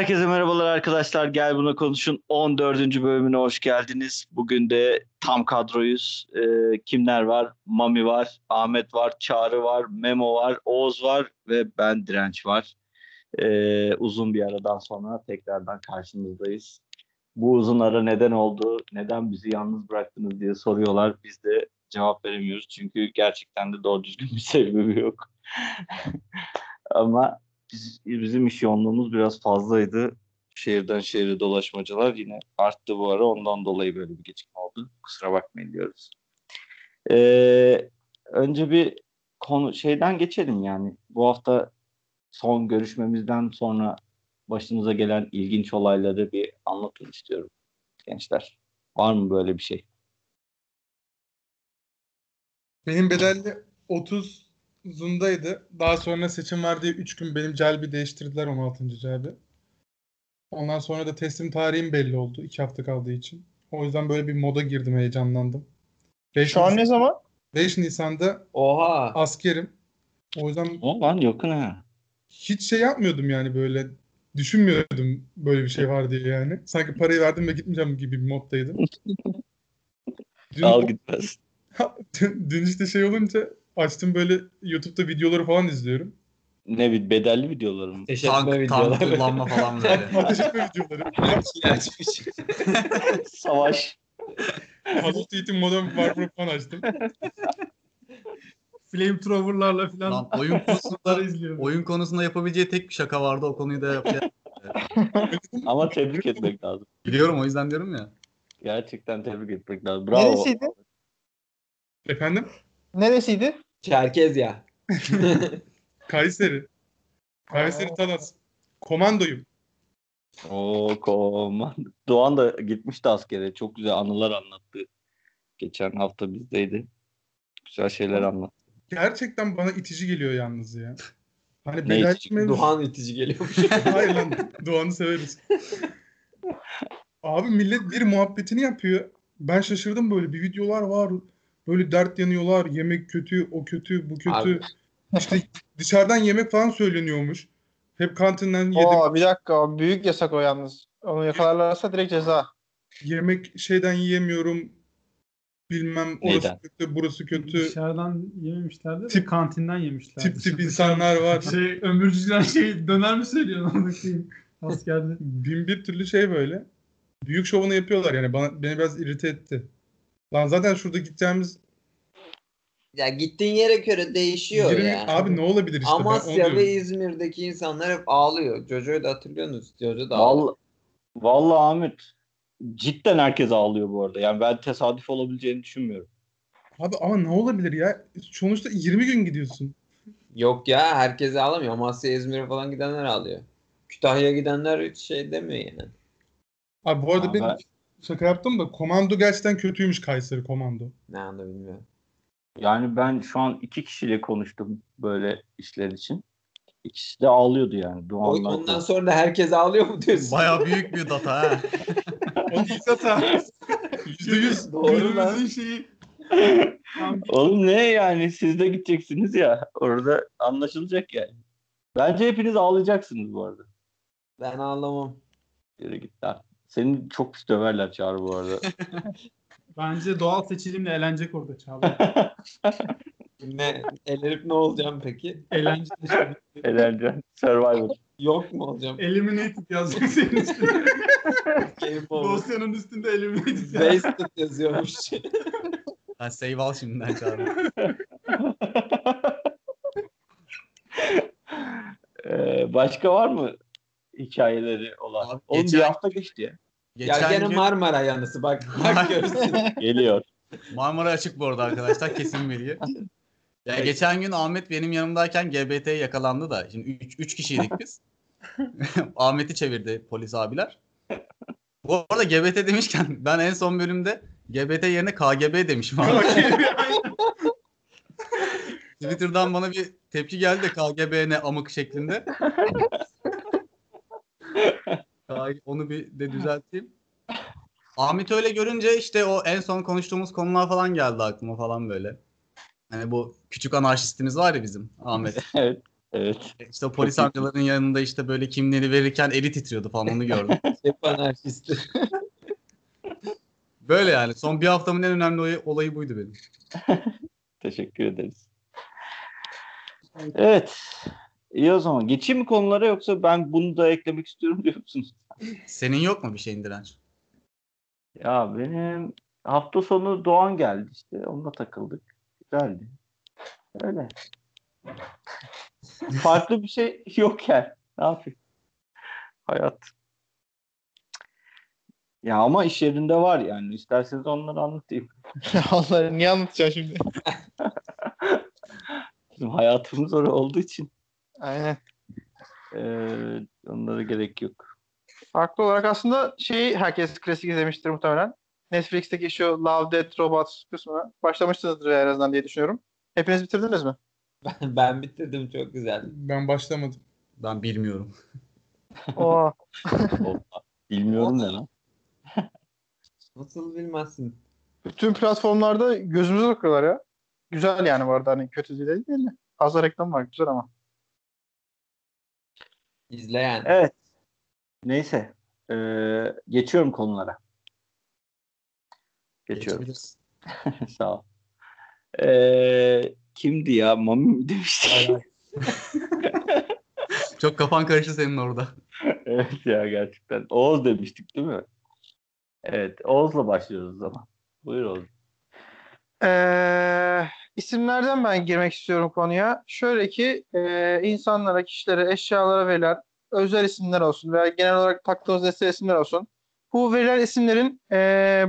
Herkese merhabalar arkadaşlar. Gel Buna Konuş'un 14. bölümüne hoş geldiniz. Bugün de tam kadroyuz. Kimler var? Mami var, Ahmet var, Çağrı var, Memo var, Oğuz var ve ben Direnç var. Uzun bir aradan sonra tekrardan karşınızdayız. Bu uzun ara neden oldu, neden bizi yalnız bıraktınız diye soruyorlar. Biz de cevap veremiyoruz çünkü gerçekten de doğru düzgün bir sebebi yok. Ama bizim iş yoğunluğumuz biraz fazlaydı. Şehirden şehre dolaşmacalar yine arttı bu ara. Ondan dolayı böyle bir gecikme oldu. Kusura bakmayın diyoruz. Önce bir konu şeyden geçelim yani. Bu hafta son görüşmemizden sonra başımıza gelen ilginç olayları bir anlatın istiyorum gençler. Var mı böyle bir şey? Benim bedelli 30 Zoom'daydı. Daha sonra seçim var diye 3 gün benim celbi değiştirdiler, 16. celbi. Ondan sonra da teslim tarihim belli oldu. 2 hafta kaldığı için. O yüzden böyle bir moda girdim, heyecanlandım. Şu an ne zaman? 5 Nisan'da Oha. Askerim. O yüzden... Ulan yakın ha. Hiç şey yapmıyordum yani böyle. Düşünmüyordum böyle bir şey var diye yani. Sanki parayı verdim ve gitmeyeceğim gibi bir moddaydım. Al gitmez. Dün işte şey olunca açtım böyle YouTube'da videoları falan izliyorum. Ne bedelli videoları mı? Tank kullanma falan böyle. Ateş etme videoları. Savaş. Hazret Eğitim Modern Warfare falan açtım. Flamethrower'larla falan. Lan, oyun konusunda yapabileceği tek bir şaka vardı, o konuyu da yapacak. Ama tebrik etmek lazım. Biliyorum, o yüzden diyorum ya. Gerçekten tebrik etmek lazım. Bravo. Neresiydi? Efendim? Neresiydi? Çerkezya. Kayseri. Kayseri Talas. Komandoyum. Komando. Doğan da gitmişti askere. Çok güzel anılar anlattı. Geçen hafta bizdeydi. Güzel şeyler anlattı. Gerçekten bana itici geliyor yalnız ya. Hani ne itici? Doğan itici geliyormuş. Hayır lan. Doğan'ı severiz. Abi millet bir muhabbetini yapıyor. Ben şaşırdım, böyle bir videolar var. Böyle dert yanıyorlar. Yemek kötü, o kötü, bu kötü. Abi. İşte dışarıdan yemek falan söyleniyormuş. Hep kantinden yedim. Bir dakika. Büyük yasak o yalnız. Onu yakalarlarsa direkt ceza. Yemek şeyden yiyemiyorum. Bilmem orası Neyden? Kötü, burası kötü. Dışarıdan yememişlerdi. Tip kantinden yemişler. Tip insanlar var. Ömürcüler döner mi söylüyorsun? Askerde. Bin bir türlü şey böyle. Büyük şovunu yapıyorlar yani. Beni biraz irite etti. Lan zaten şurada gideceğimiz... Ya gittiğin yere göre değişiyor yani. Abi ne olabilir işte. Amasya ve İzmir'deki insanlar hep ağlıyor. Jojo'yu da hatırlıyorsunuz. Jojo da ağlıyor. Vallahi Ahmet. Cidden herkes ağlıyor bu arada. Yani ben tesadüf olabileceğini düşünmüyorum. Abi ama ne olabilir ya? Sonuçta 20 gün gidiyorsun. Yok ya, herkes ağlamıyor. Amasya, İzmir'e falan gidenler ağlıyor. Kütahya'ya gidenler hiç şey demiyor yani. Abi bu arada ben... Şaka yaptım da komando gerçekten kötüymüş, Kayseri komando. Ne anda bilmiyorum. Yani ben şu an 2 kişiyle konuştum böyle işler için. İkisi de ağlıyordu yani. Duanlar. Ondan sonra da herkes ağlıyor mu diyorsun? Bayağı büyük bir data ha. O değil data. %100. Doğru lan. Şeyi. Oğlum ne yani, siz de gideceksiniz ya. Orada anlaşılacak yani. Bence hepiniz ağlayacaksınız bu arada. Ben ağlamam. Yürü git lan. Seni çok pis döverler Çağrı bu arada. Bence doğal seçilimle eğlenecek orada Çağrı. Elenip ne olacağım peki? Eğleneceğim. Survivor. Yok mu olacağım? Eliminated yazacak senin üstüne. Dosyanın üstünde eliminated yazıyor. Wasted yazıyormuş. Ben save al şimdiden Çağrı. Başka var mı? Hikayeleri olan. Abi, bir hafta geçti ya. Ya gene Marmara yanlısı bak görürsün. Geliyor. Marmara açık bu arada arkadaşlar, kesin bilgi. Ya geçen gün Ahmet benim yanımdayken GBT yakalandı da. Şimdi 3 kişiydik biz. Ahmet'i çevirdi polis abiler. Bu arada GBT demişken ben en son bölümde GBT yerine KGB demişim abi. Twitter'dan bana bir tepki geldi de KGB ne amık şeklinde. Onu bir de düzelteyim. Ahmet öyle görünce işte o en son konuştuğumuz konular falan geldi aklıma falan böyle. Hani bu küçük anarşistimiz var ya bizim Ahmet. Evet. Evet. İşte polis amcaların yanında işte böyle kimleri verirken eli titriyordu falan, onu gördüm. Hep anarşist. Böyle yani. Son bir haftamın en önemli olayı buydu benim. Teşekkür ederiz. Evet. İyi o zaman. Geçeyim mi konulara, yoksa ben bunu da eklemek istiyorum diyor musunuz? Senin yok mu bir şeyin Direnç? Ya benim hafta sonu Doğan geldi işte. Onunla takıldık. Güzeldi. Öyle. Farklı bir şey yok yani. Ne yapayım? Hayat. Ya ama iş yerinde var yani. İsterseniz onları anlatayım. Allah'ım, niye anlatacaksın şimdi? Bizim hayatımız öyle olduğu için. Aynen. Onlara gerek yok. Farklı olarak aslında şeyi herkes klasik izlemiştir muhtemelen. Netflix'teki şu Love Death Robots kısmına başlamışsınızdır en azından diye düşünüyorum. Hepiniz bitirdiniz mi? Ben bitirdim, çok güzel. Ben başlamadım. Ben bilmiyorum. Oh. Bilmiyorum ne lan? Nasıl bilmezsin? Bütün platformlarda gözümüze bakıyorlar ya. Güzel yani bu arada, hani kötü değil de. Fazla reklam var, güzel ama. İzleyen. Evet. Neyse. Geçiyorum konulara. Geçiyorum. Sağ ol. Kimdi ya? Mami mi demiştik? Çok kafan karıştı senin orada. Evet ya, gerçekten. Oğuz demiştik değil mi? Evet. Oğuz'la başlıyoruz o zaman. Buyur Oğuz. İsimlerden ben girmek istiyorum konuya. Şöyle ki insanlara, kişilere, eşyalara verilen özel isimler olsun veya genel olarak taktığımız özel isimler olsun. Bu verilen isimlerin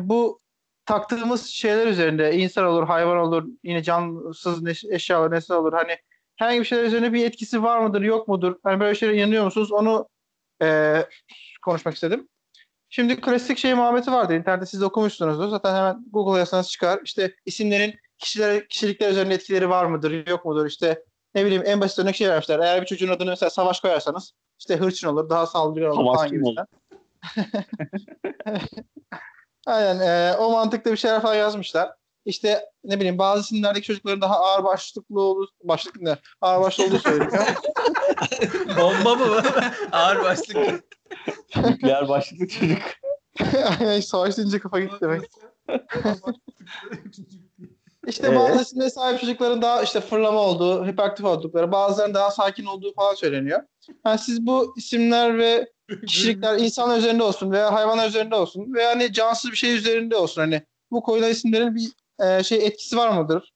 bu taktığımız şeyler üzerinde, insan olur, hayvan olur, yine cansız eşyalar, nesne olur. Hani herhangi bir şeyler üzerine bir etkisi var mıdır, yok mudur? Hani böyle şeylere inanıyor musunuz? Onu konuşmak istedim. Şimdi klasik şey muhabbeti vardı. İnternette siz de okumuşsunuzdur. Zaten hemen Google'a yazsanız çıkar. İşte isimlerin kişilikler üzerinde etkileri var mıdır, yok mudur? İşte ne bileyim, en basit örnek şey vermişler. Eğer bir çocuğun adını mesela Savaş koyarsanız işte hırçın olur, daha saldırgan olur falan gibi. Aynen. O mantıkta bir şeyler falan yazmışlar. İşte ne bileyim, bazı isimlerdeki çocukların daha ağırbaşlı olduğu söyleniyor. Bomba mı? Ağırbaşlı. Nükleer başlıklı çocuk. Aynen, savaş deyince kafa gitti demek. İşte bazı isimlere sahip çocukların daha işte fırlama olduğu, hiperaktif oldukları, bazılarının daha sakin olduğu falan söyleniyor. Yani siz bu isimler ve kişilikler insanlar üzerinde olsun veya hayvanlar üzerinde olsun veya hani cansız bir şey üzerinde olsun, hani bu koyulan isimlerin bir etkisi var mıdır?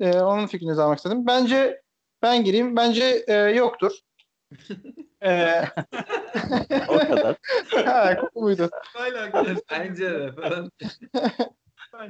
Onun fikrinizi almak istedim. Bence ben gireyim. Bence yoktur. O kadar. Ha, buydu. Bence de falan.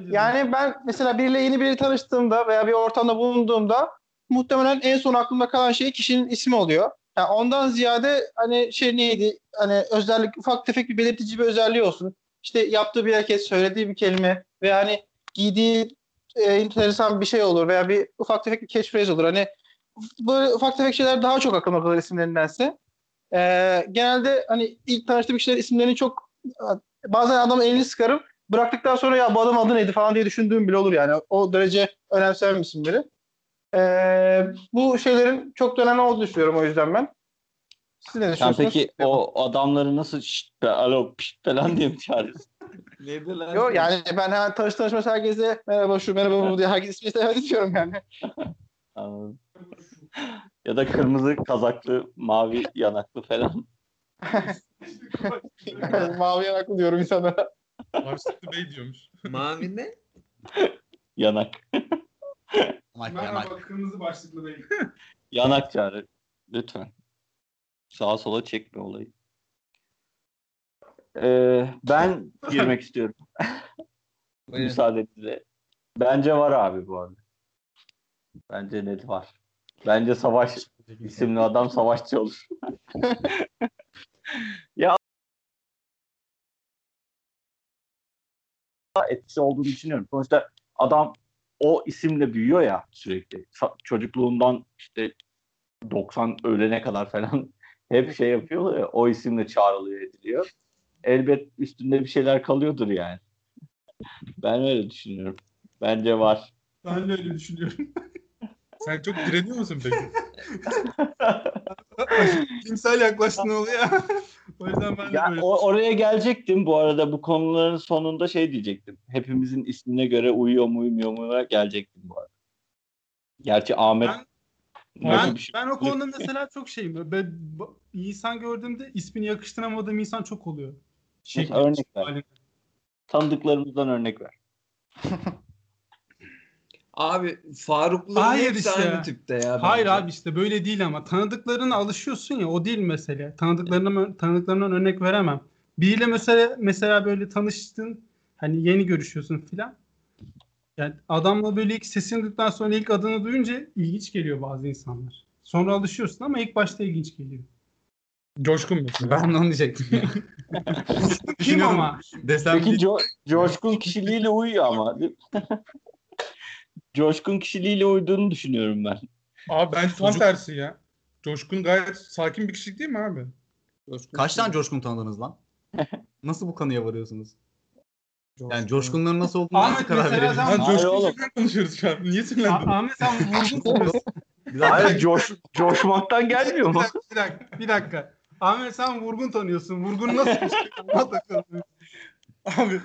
Yani ben mesela biriyle yeni biri tanıştığımda veya bir ortamda bulunduğumda muhtemelen en son aklımda kalan şey kişinin ismi oluyor. Yani ondan ziyade hani şey neydi? Hani özellik, ufak tefek bir belirtici bir özelliği olsun. İşte yaptığı bir hareket, söylediği bir kelime veya hani giydiği enteresan bir şey olur veya bir ufak tefek bir catchphrase olur. Hani böyle ufak tefek şeyler daha çok aklıma kalır isimlerindense. Genelde hani ilk tanıştığım kişilerin isimlerini çok, bazen adamın elini sıkarım, bıraktıktan sonra ya bu adam adı neydi falan diye düşündüğüm bile olur yani. O derece önemsem isimleri. Bu şeylerin çok önemli olduğunu düşünüyorum o yüzden ben. Siz ne düşünüyorsunuz? Yani peki o adamları nasıl şşt be, alo pişt falan diye mi çağırıyorsun? Neydi lan? Yok yani ben hemen tanışmaz herkese merhaba şu merhaba bu diye herkes ismini sever diyorum yani. Anladım. Ya da kırmızı kazaklı, mavi yanaklı falan. Mavi yanaklı diyorum insanlara. Mavi Bey diyormuş. Mavi ne? Yanak. Merhaba, kırmızı başlıklı Bey. Yanak Çağrı. Lütfen. Sağa sola çekme olayı. Ben girmek istiyorum. Müsaadenizle. Bence var abi bu arada. Bence net var. Bence Savaş isimli adam savaşçı olur. Ya etkisi olduğunu düşünüyorum. Sonuçta adam o isimle büyüyor ya sürekli. Çocukluğundan işte 90 ölene kadar falan hep şey yapıyor ya, o isimle çağrılıyor, ediliyor. Elbet üstünde bir şeyler kalıyordur yani. Ben öyle düşünüyorum. Bence var. Ben de öyle düşünüyorum. Sen çok direniyor musun peki? Kimsel yaklaştın oluyor. O yüzden ben de ya böyle... Oraya gelecektim bu arada. Bu konuların sonunda şey diyecektim. Hepimizin ismine göre uyuyor mu uymuyor mu gelecektim bu arada. Gerçi Ahmet... Ben o konuda mesela çok şeyim. Ben insan gördüğümde ismini yakıştıramadığım insan çok oluyor. Şey, örnek ver. Tanıdıklarımızdan örnek ver. Abi Faruklu'nun hepsi işte aynı tipte ya. Hayır bence. Abi işte böyle değil ama tanıdıklarına alışıyorsun ya, o değil mesele. Tanıdıklarından örnek veremem. Biriyle mesela böyle tanıştın, hani yeni görüşüyorsun filan. Yani adamla böyle ilk sesini duyduktan sonra ilk adını duyunca ilginç geliyor bazı insanlar. Sonra alışıyorsun ama ilk başta ilginç geliyor. Coşkun musun? Ben onu diyecektim ya. Kim ama? Desem peki coşkun kişiliğiyle uyuyor ama. Coşkun kişiliğiyle uyduğunu düşünüyorum ben. Abi ben tam tersi ya. Coşkun gayet sakin bir kişilik değil mi abi? Coşkun kaç tane coşkun tanıdınız lan? Nasıl bu kanıya varıyorsunuz? Coşkun. Yani coşkunların nasıl olduğunu nasıl karar veriyorsunuz? Ahmet mesela coşkunlarla konuşuyoruz şu an. Niye sinirlendin? Ahmet sen vurgun hayır coşmaktan gelmiyor mu? Bir dakika. Ahmet sen vurgun tanıyorsun. Vurgun nasıl coşkunlarla abi.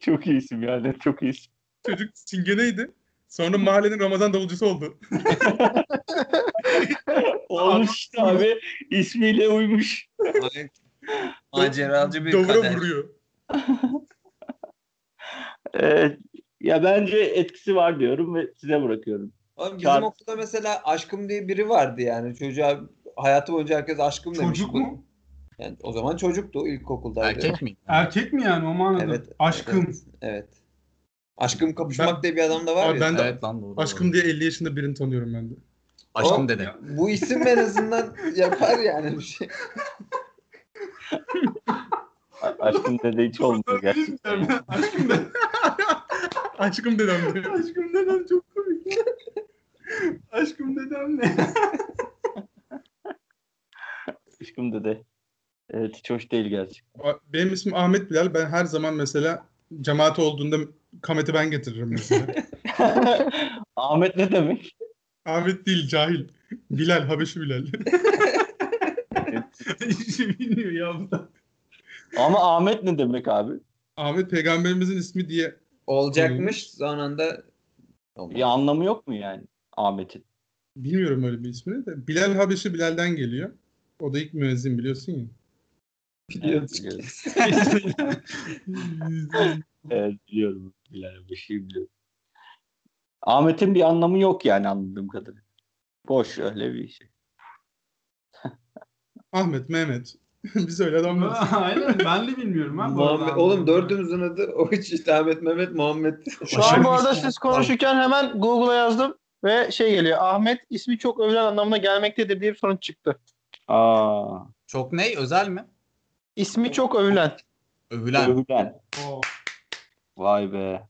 Çok iyi isim yani, çok iyi isim. Çocuk çingeneydi. Sonra mahallenin Ramazan davulcusu oldu. Olmuş abi. İsmiyle uymuş. Maceracı bir kader. Doğru vuruyor. Ya bence etkisi var diyorum ve size bırakıyorum. Oğlum bizim okulda mesela Aşkım diye biri vardı yani. Çocuğa hayatı boyunca herkes Aşkım demiş. Çocuk mu? Yani o zaman çocuktu, ilkokuldaydı. Erkek mi? Erkek mi yani o manada? Evet, Aşkım. Evet. Aşkım Kapışmak diye bir adam da var abi ya. Ben de evet, lan, doğru, Aşkım diye 50 yaşında birini tanıyorum ben de. Aşkım dede. Bu isim en azından yapar yani bir şey. Aşkım dede hiç olmuyor gerçekten. Aşkım dede. Aşkım dedem diyor. Aşkım dedem çok komik. Aşkım dedem ne? Aşkım dede. Evet, hiç hoş değil gerçekten. Benim ismim Ahmet Bilal. Ben her zaman mesela cemaat olduğunda Kamet'i ben getiririm mesela. Ahmet ne demek? Ahmet değil, cahil. Bilal, Habeşi Bilal. Hiçbir bilmiyor ya bu da. Ama Ahmet ne demek abi? Ahmet peygamberimizin ismi diye olacakmış. Son anda bir anlamı yok mu yani Ahmet'in? Bilmiyorum öyle bir ismini de. Bilal, Habeşi Bilal'den geliyor. O da ilk müezzin biliyorsun ya. Evet, biliyorum. Bilal bir şey biliyorum. Ahmet'in bir anlamı yok yani anladığım kadarıyla. Boş öyle bir şey. Ahmet, Mehmet. Biz öyle adamlarız. Aynen, ben de bilmiyorum. Ha, oğlum dördümüzün adı o hiç işte Ahmet, Mehmet, Muhammed. Şu an bu arada siz konuşurken hemen Google'a yazdım ve şey geliyor. Ahmet ismi çok övülen anlamına gelmektedir diye bir sonuç çıktı. Aa. Çok ney? Özel mi? İsmi çok övülen. Övülen. Oh. Vay be.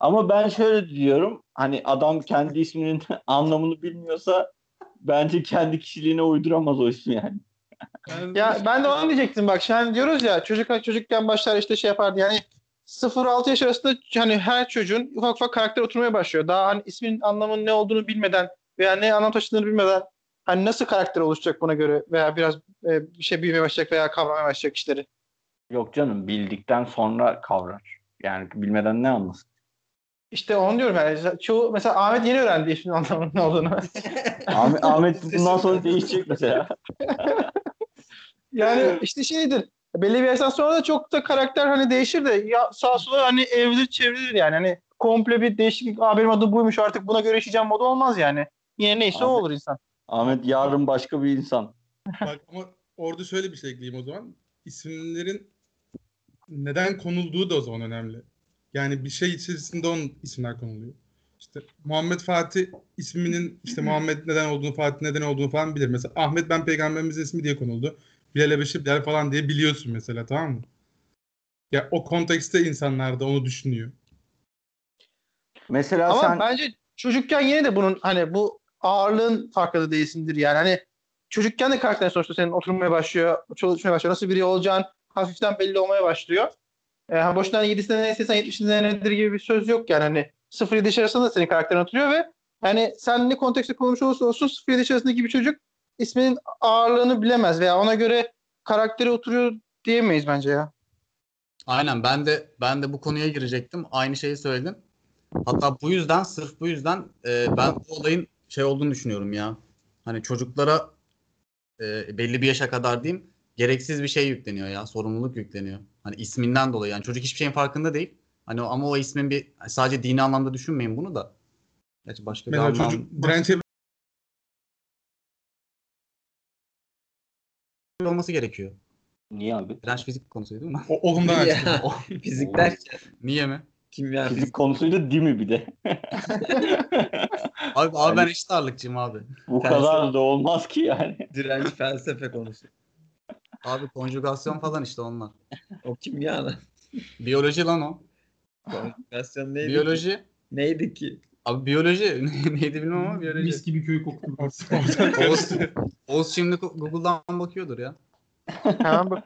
Ama ben şöyle diyorum. Hani adam kendi isminin anlamını bilmiyorsa bence kendi kişiliğine uyduramaz o ismi yani. Ya ben de onu diyecektim bak. Şimdi diyoruz ya çocukken başlar işte şey yapardı yani 0-6 yaş arasında hani her çocuğun ufak ufak karakter oturmaya başlıyor. Daha hani isminin anlamının ne olduğunu bilmeden veya ne anlam taşıdığını bilmeden hani nasıl karakter oluşacak buna göre veya biraz bir şey büyümeye başlayacak veya kavramaya başlayacak işleri. Yok canım, bildikten sonra kavrar. Yani bilmeden ne anlasın? İşte onu diyorum yani. Çoğu mesela Ahmet yeni öğrendi isminin anlamının ne olduğunu. Ahmet bundan sonra değişecek mesela. Yani işte şeydir. Belli bir yaştan sonra da çok da karakter hani değişir de ya sağa sola hani evrilir çevrilir yani. Hani komple bir değişiklik. Benim adım buymuş artık buna göre yaşayacağım modu olmaz yani. Yine neyse o olur insan. Ahmet yarın başka bir insan. Bak ama orada şöyle bir şey ekleyeyim o zaman. İsimlerin neden konulduğu da o zaman önemli. Yani bir şey içerisinde onun isimler konuluyor. İşte Muhammed Fatih isminin işte Muhammed neden olduğunu, Fatih neden olduğunu falan bilir. Mesela Ahmet ben peygamberimizin ismi diye konuldu. Bilal Ebeşir Bilal falan diye biliyorsun mesela, tamam mı? Ya o kontekste insanlar da onu düşünüyor. Mesela ama sen... bence çocukken yine de bunun hani bu ağırlığın farkında değilsindir yani. Hani çocukken de karakterin sonuçta senin oturmaya başlıyor, çalışmaya başlıyor. Nasıl biri olacağın, hafiften belli olmaya başlıyor. Boşuna 7'sinde neyse sen 70'sinde nedir gibi bir söz yok yani. Hani 0-7 yaş arasında da senin karakterin hatırlıyor ve hani sen ne kontekste kurulmuş olursa olsun 0-7 yaş arasındaki bir çocuk isminin ağırlığını bilemez veya ona göre karaktere oturuyor diyemeyiz bence ya. Aynen, ben de bu konuya girecektim. Aynı şeyi söyledim. Hatta bu yüzden, sırf bu yüzden ben bu olayın şey olduğunu düşünüyorum ya. Hani çocuklara belli bir yaşa kadar diyeyim gereksiz bir şey yükleniyor ya. Sorumluluk yükleniyor. Hani isminden dolayı. Yani çocuk hiçbir şeyin farkında değil. Hani ama o ismin bir, sadece dini anlamda düşünmeyin bunu da. Gerçi başka bir anlamda. Çocuk dirençe olması gerekiyor. Niye abi? Direnç fizik konusuydu mu? Oğlumdan açtım. Fizik derken. Niye mi? Kimya fizik konusuydu değil mi bir de? Abi ben eşit ağırlıkçıyım abi. Bu felsefe kadar da olmaz ki yani. Direnç felsefe konusu. Abi konjugasyon falan işte onlar. O kimya lan. Biyoloji lan o. Konjugasyon neydi? Biyoloji. Ki? Neydi ki? Abi biyoloji neydi bilmiyorum ama biyoloji. Mis gibi köy koktu. Oğuz şimdi Google'dan bakıyordur ya. Tamam bak.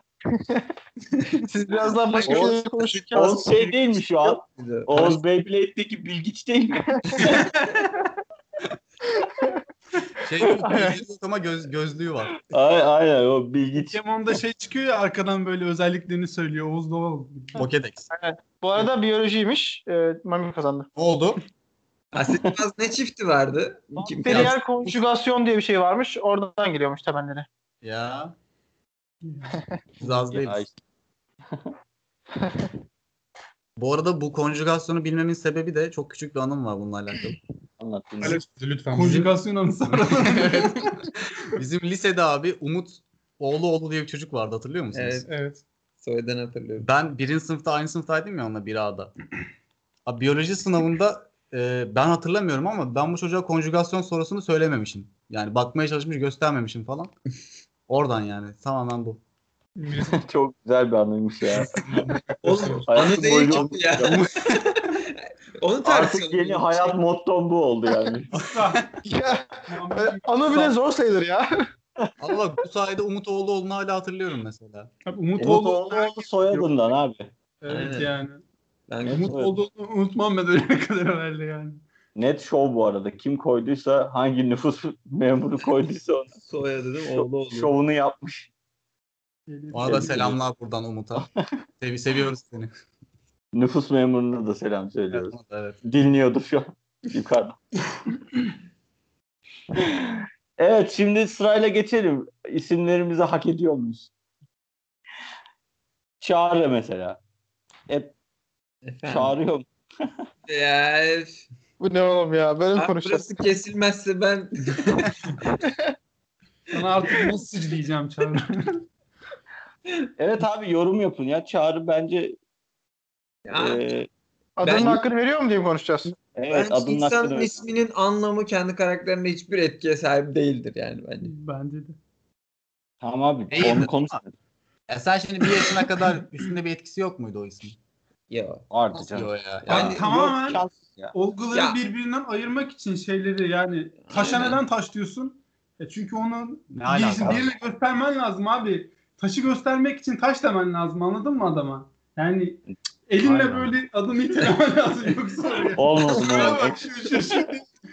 Siz birazdan başka şeyler konuşurken Oğuz şey değil mi şu an? Oğuz Beyblade'deki bilgiç değil mi? Şey bilgiç ama gözlüğü var. Aynen o bilgiç. Pokemon'da şey çıkıyor ya arkadan böyle özelliklerini söylüyor. Oğuz Doğan. Pokédex. Evet. Bu arada biyolojiymiş. Mami kazandı. Ne oldu? Aslında ne çifti vardı? Serial konjugasyon diye bir şey varmış. Oradan geliyormuş temelleri. Ya. Biz az değiliz. Bu arada bu konjugasyonu bilmemin sebebi de çok küçük bir anım var bununla alakalı. Anlatın. Lütfen. Konjugasyon anısı. Evet. Bizim lisede abi Umutoğlu diye bir çocuk vardı, hatırlıyor musunuz? Evet. Soyadını hatırlıyorum. Ben birinci sınıfta aynı sınıftaydım ya onunla, bir A'da. Abi, biyoloji sınavında ben hatırlamıyorum ama ben bu çocuğa konjugasyon sorusunu söylememişim. Yani bakmaya çalışmış göstermemişim falan. Oradan yani. Tamamen bu. Çok güzel bir anıymış ya. Oğlum anı değil ki ya. Onu artık yeni hayat mottom bu oldu yani. Ya, anı bile zor sayılır ya. Allah, bu sayede Umutoğlu olduğunu hala hatırlıyorum mesela. Abi, Umutoğlu soyadından yok abi. Evet yani. Ben Umutoğlu'nu unutmam ben öyle kadar herhalde yani. Net show bu arada. Kim koyduysa, hangi nüfus memuru koyduysa onu soyadı değil mi? Oğlu oluyor. Şovunu yapmış. Ona da selamlar buradan Umut'a. Seviyoruz seni. Nüfus memuruna da selam söylüyoruz. Evet. Dinliyordur şu an yukarıda. Evet, şimdi sırayla geçelim. İsimlerimizi hak ediyor muyuz? Çağrı mesela. Çağırıyorum. Ya bu ne oğlum ya? Böyle mi konuşacağız? Burası kesilmezse ben sana artık nasıl diyeceğim Çağrı? Evet abi, yorum yapın ya. Çağrı bence adının hakkını veriyor mu diye konuşacağız? Evet, bence insanın isminin anlamı kendi karakterine hiçbir etkiye sahip değildir yani bence. Bence de. Tamam abi, onu konuşalım. Sen şimdi bir yaşına kadar üstünde bir etkisi yok muydu o ismin? Ya artık yani tamamen ya. Olguları ya birbirinden ayırmak için şeyleri yani taşa neden taş diyorsun? Çünkü onun birine göstermen lazım abi. Taşı göstermek için taş demen lazım, anladın mı adama? Yani elinle aynen böyle adını itelemen lazım yoksa. Olmaz mı?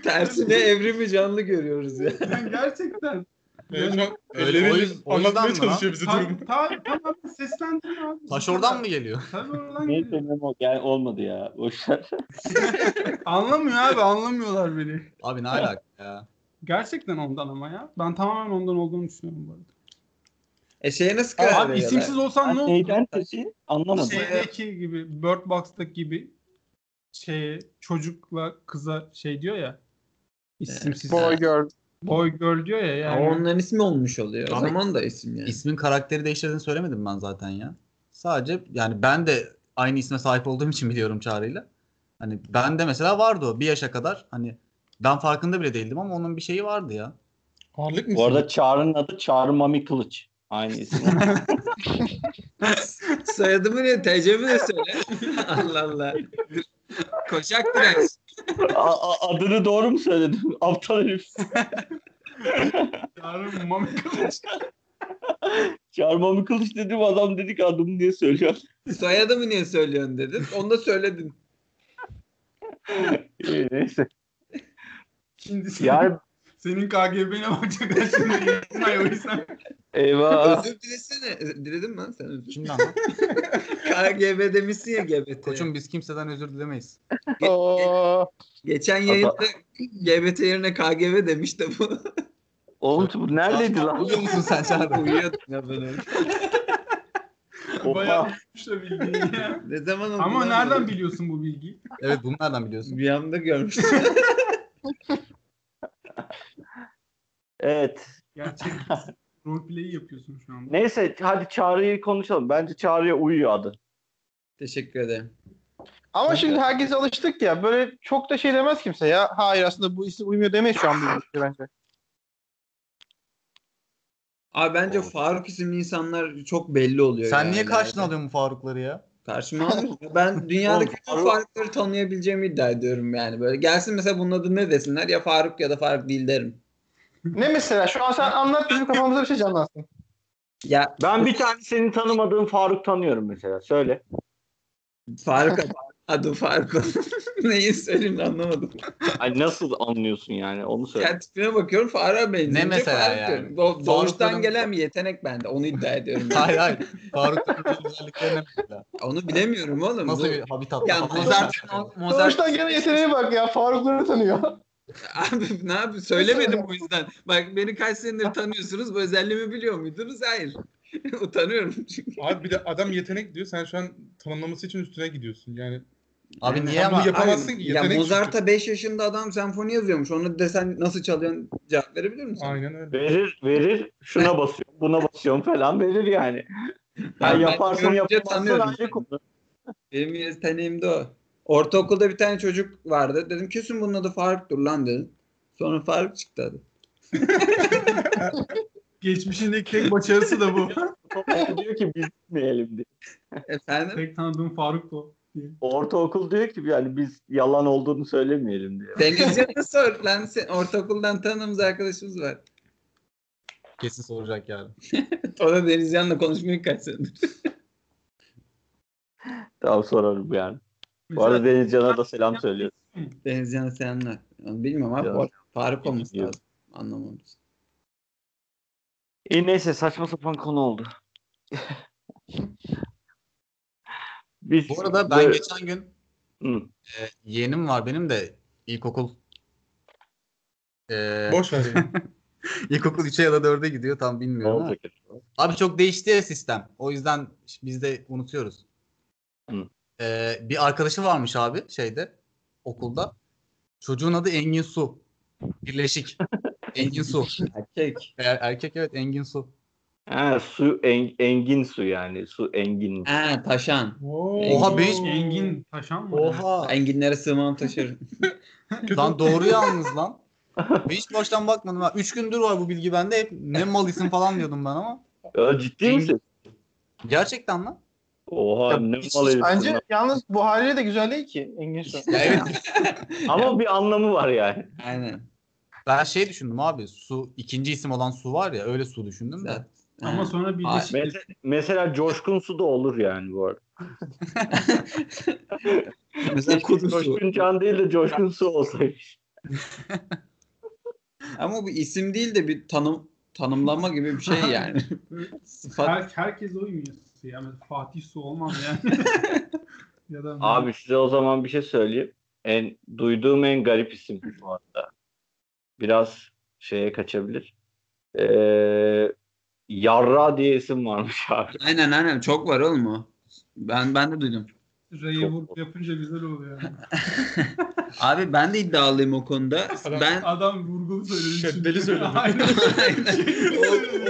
Tersine evrimi canlı görüyoruz ya. Yani gerçekten. Anlatmaya çalışıyor bizi durum. Tamam seslendirme abi. Taş oradan mı geliyor? Tabii oradan geliyor. Neyse Memo gel, olmadı ya. Boşver. Anlamıyor abi, anlamıyorlar beni. Abi ne alaka ya. Gerçekten ondan ama ya. Ben tamamen ondan olduğunu düşünüyorum bu arada. Şeye nasıl karar veriyorlar? Abi isimsiz olsan ne olur? Neyden taşı? Anlamadım. Şeydeki gibi, Bird Box'taki gibi şeye, çocukla kıza şey diyor ya. İsimsiz. Boy girl. Boy Girl diyor ya yani. Onların ismi olmuş oluyor. O zaman da isim yani. İsmin karakteri değiştirdiğini söylemedim ben zaten ya. Sadece yani ben de aynı isme sahip olduğum için biliyorum Çağrı'yla. Hani ben de mesela vardı o bir yaşa kadar. Hani ben farkında bile değildim ama onun bir şeyi vardı ya. Ağırlık mı? Bu arada Çağrı'nın adı Çağrı Mami Kılıç. Aynı isim. Soyadımı ne? TC'mi de söyle. Allah Allah. Koşak Direnç. Adını doğru mu söyledim? Aptal herif. Yarın Mami Kılıç. Çarmıhlı kılıç dedim, adam dedik adımı niye söylüyorsun? Soyadımı niye söylüyorsun dedim. Onu da söyledin. Neyse. Şimdi sen, ya, senin KGB'ne bakacaklar şimdi. Eyvah. Özür dilesene. Diledin lan sen özür. Şimdi ama. KGB demişsin ya GBT. Koçum biz kimseden özür dilemeyiz. Geçen yayında GBT yerine KGB demiş de bu. Oğlum bu neredeydi lan? Uyuyor musun sen? Sen uyuyordun ya böyle. Bayağı bilmiş de bilgiyi ya. Ne zaman oldu? Ama nereden böyle biliyorsun bu bilgiyi? Evet bunu nereden biliyorsun? Bir anda görmüştüm. Evet. Gerçek roleplay'i yapıyorsun şu anda. Neyse hadi Çağrı'yı konuşalım. Bence Çağrı'ya uyuyor adı. Teşekkür ederim. Ama evet, şimdi herkes alıştık ya. Böyle çok da şey demez kimse ya. Hayır aslında bu isim uymuyor demeyiz şu an bence. Abi bence Faruk isimli insanlar çok belli oluyor. Sen yani niye karşına alıyorsun bu Farukları ya? Karşıma alıyorum. Ben dünyadaki tüm Farukları tanıyabileceğimi iddia ediyorum yani. Böyle gelsin mesela bunun adı ne desinler ya, Faruk ya da Faruk değil derim. Ne mesela? Şu an sen anlat, bizim kafamıza bir şey canlansın. Ya ben bir tane senin tanımadığın Faruk tanıyorum mesela. Söyle. Faruk adı Faruk. Neyi söyleyeyim de anlamadım. Ay nasıl anlıyorsun yani? Onu söyle. Ya tipine bakıyorum Faruk'a benziyor. Ne mesela Faruk yani? Doğuştan gelen bir yetenek bende. Onu iddia ediyorum. Hayır hayır. Faruk'un özelliklerine mesela. Onu bilemiyorum oğlum. Nasıl bir habitat? Ya Mozart. Doğuştan gelen yeteneğe bak ya. Faruk'ları tanıyor. Abi ne yapayım? Söylemedim o yüzden. Bak beni kaç senedir tanıyorsunuz. Bu özelliğimi biliyor muydunuz? Hayır. Utanıyorum çünkü. Abi bir de adam yetenek diyor. Sen şu an tanımlaması için üstüne gidiyorsun. Yani abi yani niye ama yapamazsın abi, ki? Ya Mozart'a 5 yaşında adam senfoni yazıyormuş. Onu desen nasıl çalıyorsun cevap verebilir misin? Aynen öyle. Verir. Şuna basıyorum, buna basıyorum falan verir yani. Ben yaparsam yapamazsın ayrı konu. Benim yeteneğimde o. Ortaokulda bir tane çocuk vardı. Dedim kesin bunun adı Faruk'tur lan dedim. Sonra Faruk çıktı adı. Geçmişindeki tek başarısı da bu. Diyor ki biz bilmeyelim diye. Efendim? Tek tanıdığım Faruk bu. Ortaokul diyor ki yani biz yalan olduğunu söylemeyelim diyor. Denizcan'a sor lan, ortaokuldan tanıdığımız arkadaşımız var. Kesin soracak yani. O da Denizcan'la konuşmuyor kaç senedir. Tamam sorarım yani. Bu arada Denizcan'a da selam söylüyoruz. Denizcan'a selamlar. Bilmiyorum abi. Faruk olması lazım. Anlamamışsın. Neyse saçma sapan konu oldu. Bu arada ben geçen gün yeğenim var benim de ilkokul. Boş ver. İlkokul 3'e ya da 4'e gidiyor tam bilmiyorum. Ha. Abi çok değişti ya sistem. O yüzden biz de unutuyoruz. Bir arkadaşı varmış abi şeyde okulda. Çocuğun adı Engin Su. Birleşik. Engin Su. Erkek. Erkek evet Engin Su. Ha, su engin su yani. Su engin. Ha, taşan. Oha beş engin taşan mı? Oha. Ya? Enginlere sığmam taşır. Lan doğru yalnız lan. Ben hiç baştan bakmadım. Ha. 3 gündür var bu bilgi bende. Hep ne mal isim falan diyordum ben ama. Ya, ciddi misin? Gerçekten lan. Oha ya, ne mal isim. Bence yalnız bu haliyle de güzel değil ki. Engin Su. Evet. Ama bir anlamı var yani. Aynen. Ben şey düşündüm abi. Su ikinci isim olan Su var ya, öyle Su düşündüm de. Ama sonra birleşik. Mesela Coşkun Su da olur yani bu arada. Mesela Coşkun Can değil de Coşkun Su olsaymış. Ama bu isim değil de bir tanımlama gibi bir şey yani. Herkes uymuyor Su ya. Mesela Fatih Su olmaz yani. Ya da abi size o zaman bir şey söyleyeyim. Duyduğum en garip isim bu arada. Biraz şeye kaçabilir. Yarra diye isim varmış abi. Aynen çok var oğlum o. Ben de duydum. R'ye vurup yapınca güzel oluyor. Yani. Abi ben de iddialıyım o konuda. Adam vurgulu söylüyor. Şöpdeli söylüyor. Aynen.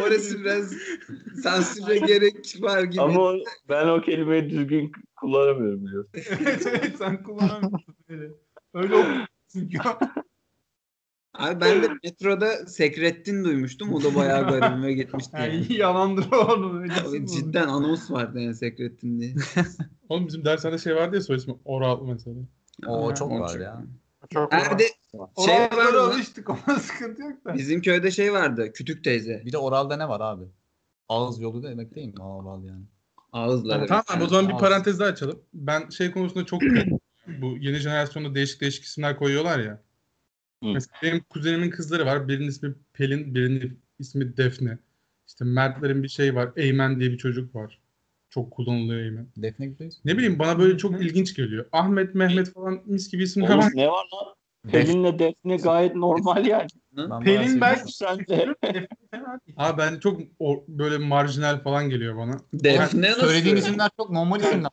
O resim biraz sansüre gerek var gibi. Ama ben o kelimeyi düzgün kullanamıyorum diyor. Evet sen kullanamıyorsun öyle. Öyle okumuşsun ki. Abi ben de metroda Sekrettin duymuştum. O da bayağı garibime gitmişti. Yani. Yalandır oğlum. Cidden anons vardı yani Sekrettin diye. Oğlum bizim dershanede şey vardı ya soy ismi. Oral mesela. Oo çok var ya. Çok nerede? Şey var alıştık ona sıkıntı yok da. Bizim köyde şey vardı. Kütük teyze. Bir de oralda ne var abi? Ağız yolu demek değil mi? Ağval yani. Ağızla. Evet. Tamam, o zaman bir parantez daha açalım. Ben şey konusunda çok bu yeni jenerasyonda değişik isimler koyuyorlar ya. Hı. Mesela benim kuzenimin kızları var. Birinin ismi Pelin, birinin ismi Defne. İşte Mertlerin bir şey var. Eymen diye bir çocuk var. Çok kullanılıyor Eymen. Defne gibi. Ne bileyim, bana böyle çok ilginç geliyor. Ahmet, Mehmet falan mis gibi isim. Oğlum, ne var lan? Pelin'le Defne gayet normal yani. Ben Pelin belki sence. Abi ben çok böyle marjinal falan geliyor bana. Defne nasıl? Söylediğin isimler çok normal isimler.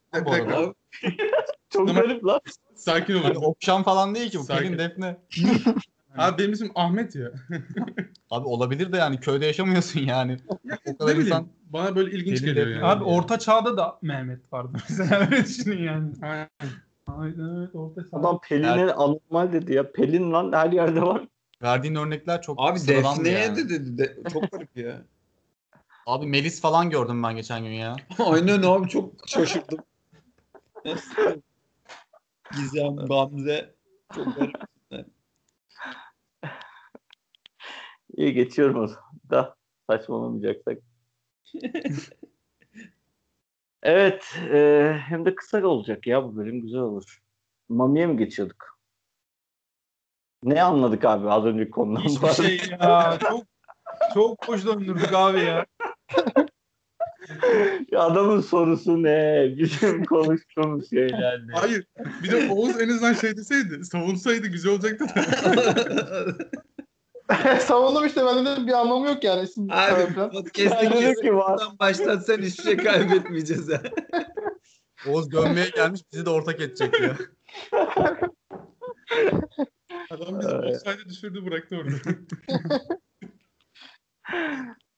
Çok garip lan. Sakin olun. Yani Okşan falan değil ki bu. Sakin. Pelin, Defne. Abi benim isim Ahmet ya. Abi olabilir de yani köyde yaşamıyorsun yani. Ya, o kadar insan. Bana böyle ilginç Pelin geliyor yani. Abi orta çağda da Mehmet vardı. Mesela öyle düşünün yani. Aynen öyle. Orta çağda. Adam Pelin'e anormal dedi ya. Pelin lan her yerde var. Verdiğin örnekler çok abi Defne'ye yani dedi. Çok garip ya. Abi Melis falan gördüm ben geçen gün ya. Aynen abi, çok şaşırdım. Gizem, Gamze. Çok garip. İyi, geçiyorum o zaman. Da saçmalamayacaksak. Evet. Hem de kısa olacak ya bu bölüm. Güzel olur. Mami'ye mi geçiyorduk? Ne anladık abi az önceki konudan? Hiçbir şey ya. Çok boş döndürdük abi ya. Ya adamın sorusu ne? Bizim konuştuğumuz şeylerdi. Hayır. Bir de Oğuz en azından şey deseydi, savunsaydı güzel olacaktı. Savundum işte, ben dedim bir anlamı yok yani. Abi podcast'ten başlatsan hiçbir şey kaybetmeyeceğiz ya. Oğuz gömmeye gelmiş, bizi de ortak edecek ya. Adam bizi sadece düşürdü, bıraktı orada.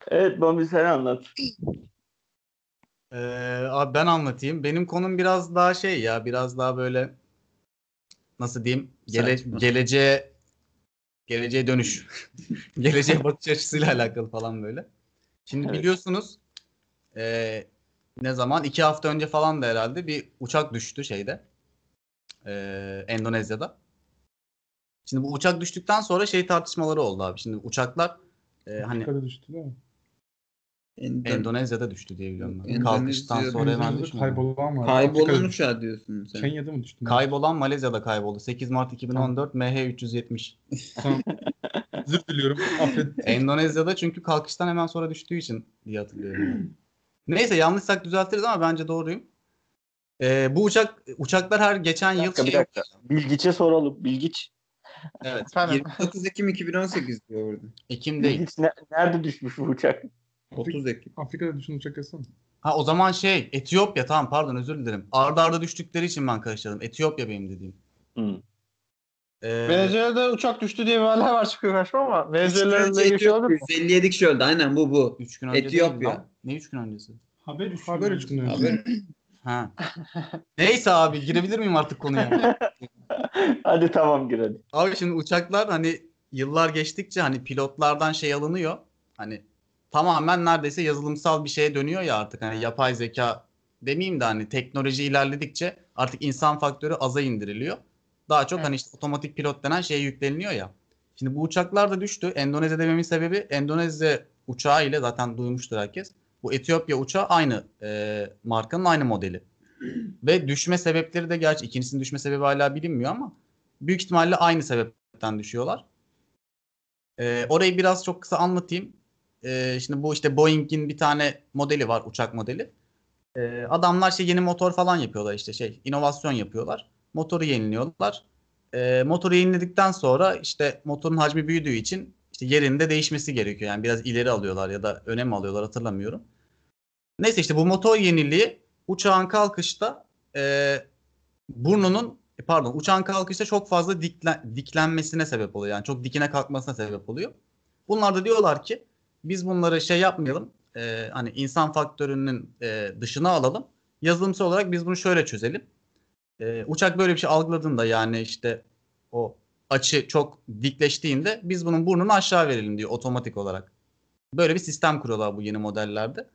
Evet, Bambi sen anlat. Abi ben anlatayım. Benim konum biraz daha şey ya, biraz daha böyle nasıl diyeyim, geleceğe dönüş. Geleceğe bakış açısıyla alakalı falan böyle. Şimdi evet, biliyorsunuz ne zaman 2 hafta önce falan da herhalde bir uçak düştü şeyde. Endonezya'da. Şimdi bu uçak düştükten sonra şey tartışmaları oldu abi. Şimdi uçaklar hani düştü değil mi? Endonezya'da düştü diye biliyorum ben. Kalkıştan sonra hemen düştü. Kaybolan uçağı diyorsun sen. Kenya'da mı düştü? Kaybolan Malezya'da kayboldu. 8 Mart 2014 MH370. Özür diliyorum. Affet. Endonezya'da çünkü kalkıştan hemen sonra düştüğü için diye hatırlıyorum. Neyse, yanlışsak düzeltiriz ama bence doğruyum. Bu uçaklar her geçen yıl... Bir dakika. Bilgiç'e soralım. Bilgiç. Evet. 29 Ekim 2018 diyor orada. Ekim değil. Bilgiç nerede düşmüş bu uçak? 30 Ekim. Afrika'da düşen uçak yazsana. Ha o zaman Etiyopya, tamam, pardon, özür dilerim. Arda düştükleri için ben karıştırdım. Etiyopya benim dediğim. Venezuela'da uçak düştü diye bir haber var, çıkıyor karşıma ama Venezuela'da da geçiyor oldu mu? 57 kişi öldü, aynen bu. 3 gün önce Etiyopya. Ne 3 gün öncesi? Haber 3 gün önce. Ha. Neyse abi, girebilir miyim artık konuya? Hadi tamam, gir hadi. Abi şimdi uçaklar hani yıllar geçtikçe hani pilotlardan şey alınıyor. Hani tamamen neredeyse yazılımsal bir şeye dönüyor ya artık. Hani yapay zeka demeyeyim de hani teknoloji ilerledikçe artık insan faktörü aza indiriliyor. Daha çok hani işte otomatik pilot denen şeye yükleniliyor ya. Şimdi bu uçaklar da düştü. Endonezya dememin sebebi, Endonezya uçağı ile zaten duymuştur herkes. Bu Etiyopya uçağı aynı markanın aynı modeli. Ve düşme sebepleri de, gerçi ikincisinin düşme sebebi hala bilinmiyor ama büyük ihtimalle aynı sebepten düşüyorlar. Orayı biraz çok kısa anlatayım. Şimdi bu işte Boeing'in bir tane modeli var, uçak modeli. Adamlar yeni motor falan yapıyorlar, işte inovasyon yapıyorlar. Motoru yeniliyorlar. Motoru yeniledikten sonra işte motorun hacmi büyüdüğü için işte yerinde değişmesi gerekiyor. Yani biraz ileri alıyorlar ya da öne mi alıyorlar, hatırlamıyorum. Neyse işte bu motor yeniliği uçağın kalkışta uçağın kalkışta çok fazla diklenmesine sebep oluyor. Yani çok dikine kalkmasına sebep oluyor. Bunlar da diyorlar ki biz bunları yapmayalım, hani insan faktörünün dışına alalım. Yazılımsal olarak biz bunu şöyle çözelim. Uçak böyle bir şey algıladığında, yani işte o açı çok dikleştiğinde biz bunun burnunu aşağı verelim diyor otomatik olarak. Böyle bir sistem kuruyorlar bu yeni modellerde.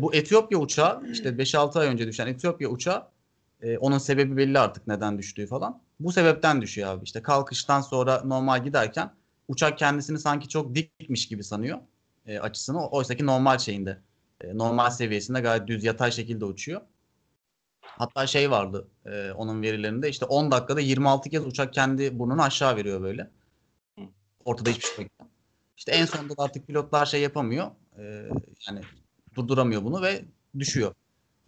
Bu Etiyopya uçağı, işte 5-6 ay önce düşen Etiyopya uçağı, onun sebebi belli artık, neden düştüğü falan. Bu sebepten düşüyor abi. İşte kalkıştan sonra normal giderken uçak kendisini sanki çok dikmiş gibi sanıyor. açısını. Oysaki normal şeyinde, normal seviyesinde gayet düz yatay şekilde uçuyor. Hatta şey vardı onun verilerinde, işte 10 dakikada 26 kez uçak kendi burnunu aşağı veriyor böyle. Ortada hiçbir şey yok. İşte en sonunda artık pilotlar şey yapamıyor. Yani durduramıyor bunu ve düşüyor.